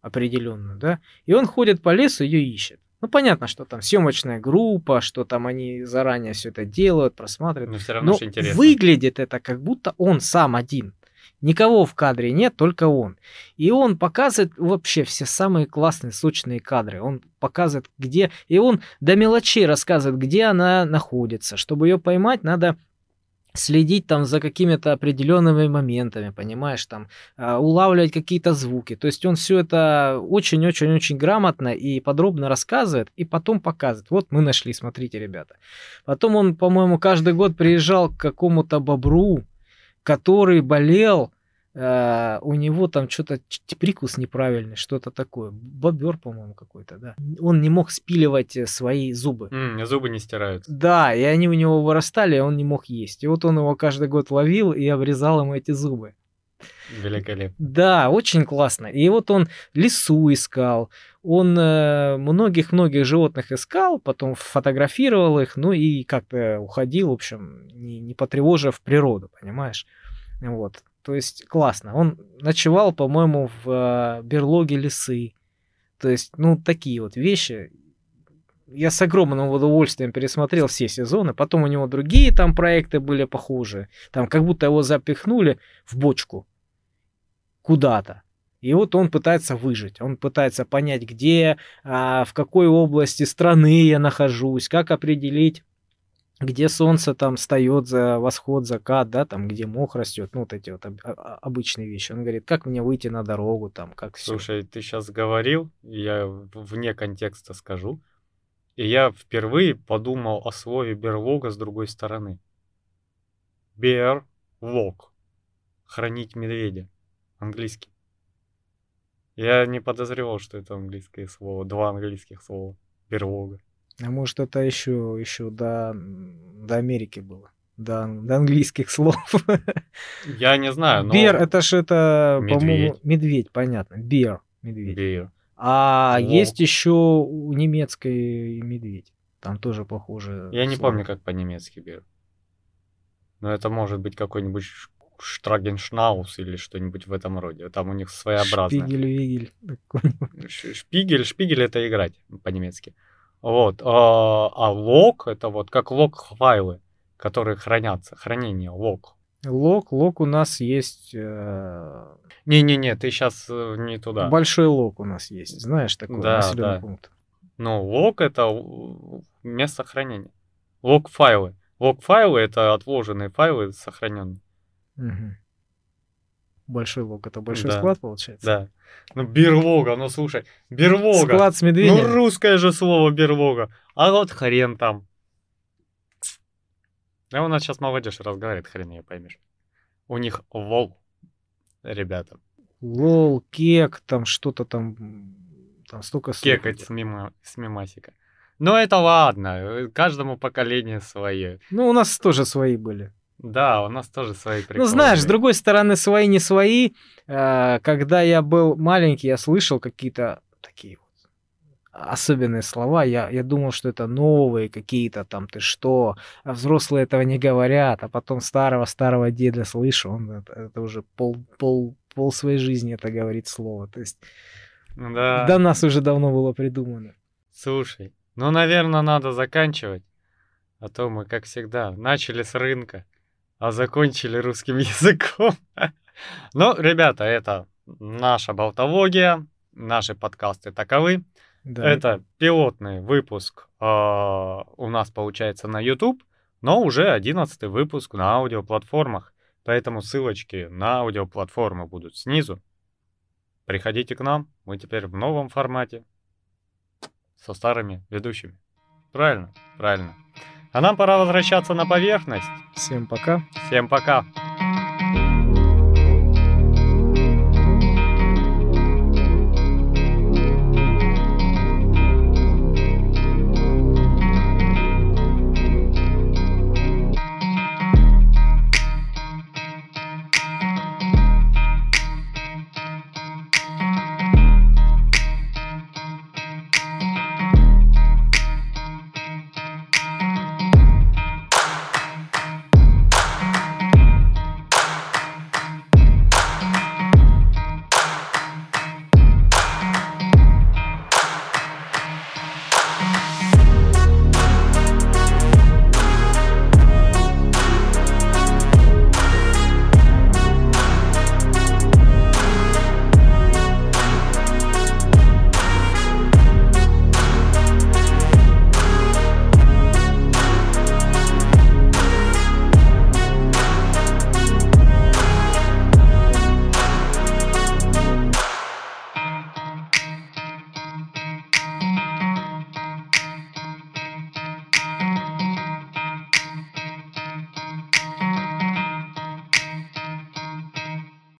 определенную, да? И он ходит по лесу, ее ищет. Ну, понятно, что там съемочная группа, что там они заранее все это делают, просматривают. Но все равно же интересно. Но выглядит это, как будто он сам один. Никого в кадре нет, только он. И он показывает вообще все самые классные, сочные кадры. Он показывает, где... И он до мелочей рассказывает, где она находится. Чтобы ее поймать, надо следить там за какими-то определенными моментами, понимаешь, там, улавливать какие-то звуки. То есть он все это очень-очень-очень грамотно и подробно рассказывает, и потом показывает. Вот мы нашли, смотрите, ребята. Потом он, по-моему, каждый год приезжал к какому-то бобру, который болел, э, у него там что-то прикус неправильный, что-то такое. Бобер, по-моему, какой-то, да. Он не мог спиливать свои зубы. Mm, зубы не стирают. Да, и они у него вырастали, и он не мог есть. И вот он его каждый год ловил и обрезал ему эти зубы. Великолепно. Да, очень классно. И вот он лису искал, он многих-многих животных искал, потом фотографировал их, ну и как-то уходил, в общем, не, не потревожив природу, понимаешь? Вот, то есть классно. Он ночевал, по-моему, в берлоге лисы. То есть, ну, такие вот вещи. Я с огромным удовольствием пересмотрел все сезоны. Потом у него другие там проекты были похожие. Там как будто его запихнули в бочку куда-то. И вот он пытается выжить. Он пытается понять, где, в какой области страны я нахожусь, как определить, где солнце там встает, за восход, закат, да, там, где мох растет, ну, вот эти вот обычные вещи. Он говорит, как мне выйти на дорогу, там, как все. Слушай, ты сейчас говорил, я вне контекста скажу. И я впервые подумал о слове берлога с другой стороны. Берлог. Хранить медведя. Английский. Я не подозревал, что это английское слово. Два английских слова. Берлога. А может, это еще, еще до, до Америки было. До, до английских слов. Я не знаю, но... Бер, это же это, по-моему, медведь, понятно. Бер, медведь. Бер. А Волк. Есть еще у немецкой медведь. Там тоже похоже. Я не слово. Помню, как по-немецки беру. Но это может быть какой-нибудь штрагеншнаус или что-нибудь в этом роде. Там у них своеобразное. Шпигель-вигель. Шпигель, шпигель это играть по-немецки. Вот. А лок это вот как лок-файлы, которые хранятся. Хранение лок. Лок, лок у нас есть... Не-не-не, ты сейчас не туда. Большой лок у нас есть, знаешь, такой да, населенный да. пункт. Ну, лок — это место хранения. Лок-файлы. Лок-файлы — это отложенные файлы, сохраненные. Угу. Большой лок — это большой да. склад, получается? Да. Ну, берлога, ну, слушай, берлога. Склад с медведем. Ну, русское же слово берлога. А вот хрен там. Да у нас сейчас молодежь разговаривает, хрен ее поймешь. У них вол, ребята. лол, кек, там что-то там, там столько слов. Кекать с, мимо, с мимасика. Ну это ладно, каждому поколению свое. Ну у нас тоже свои были. Да, у нас тоже свои приколы. Ну знаешь, с другой стороны, свои не свои. Когда я был маленький, я слышал какие-то такие вот особенные слова. Я, я думал, что это новые какие-то там, ты что. А взрослые этого не говорят. А потом старого-старого деда слышу. Он это, это уже пол, пол, пол своей жизни это говорит слово. То есть да. До нас уже давно было придумано. Слушай, ну, наверное, надо заканчивать. А то мы, как всегда, начали с рынка. А закончили русским языком. Ну, ребята, это наша болтология, наши подкасты таковы. Да. Это пилотный выпуск э, у нас получается на YouTube, но уже одиннадцатый выпуск на аудиоплатформах. Поэтому ссылочки на аудиоплатформы будут снизу. Приходите к нам, мы теперь в новом формате со старыми ведущими. Правильно? Правильно. А нам пора возвращаться на поверхность. Всем пока. Всем пока.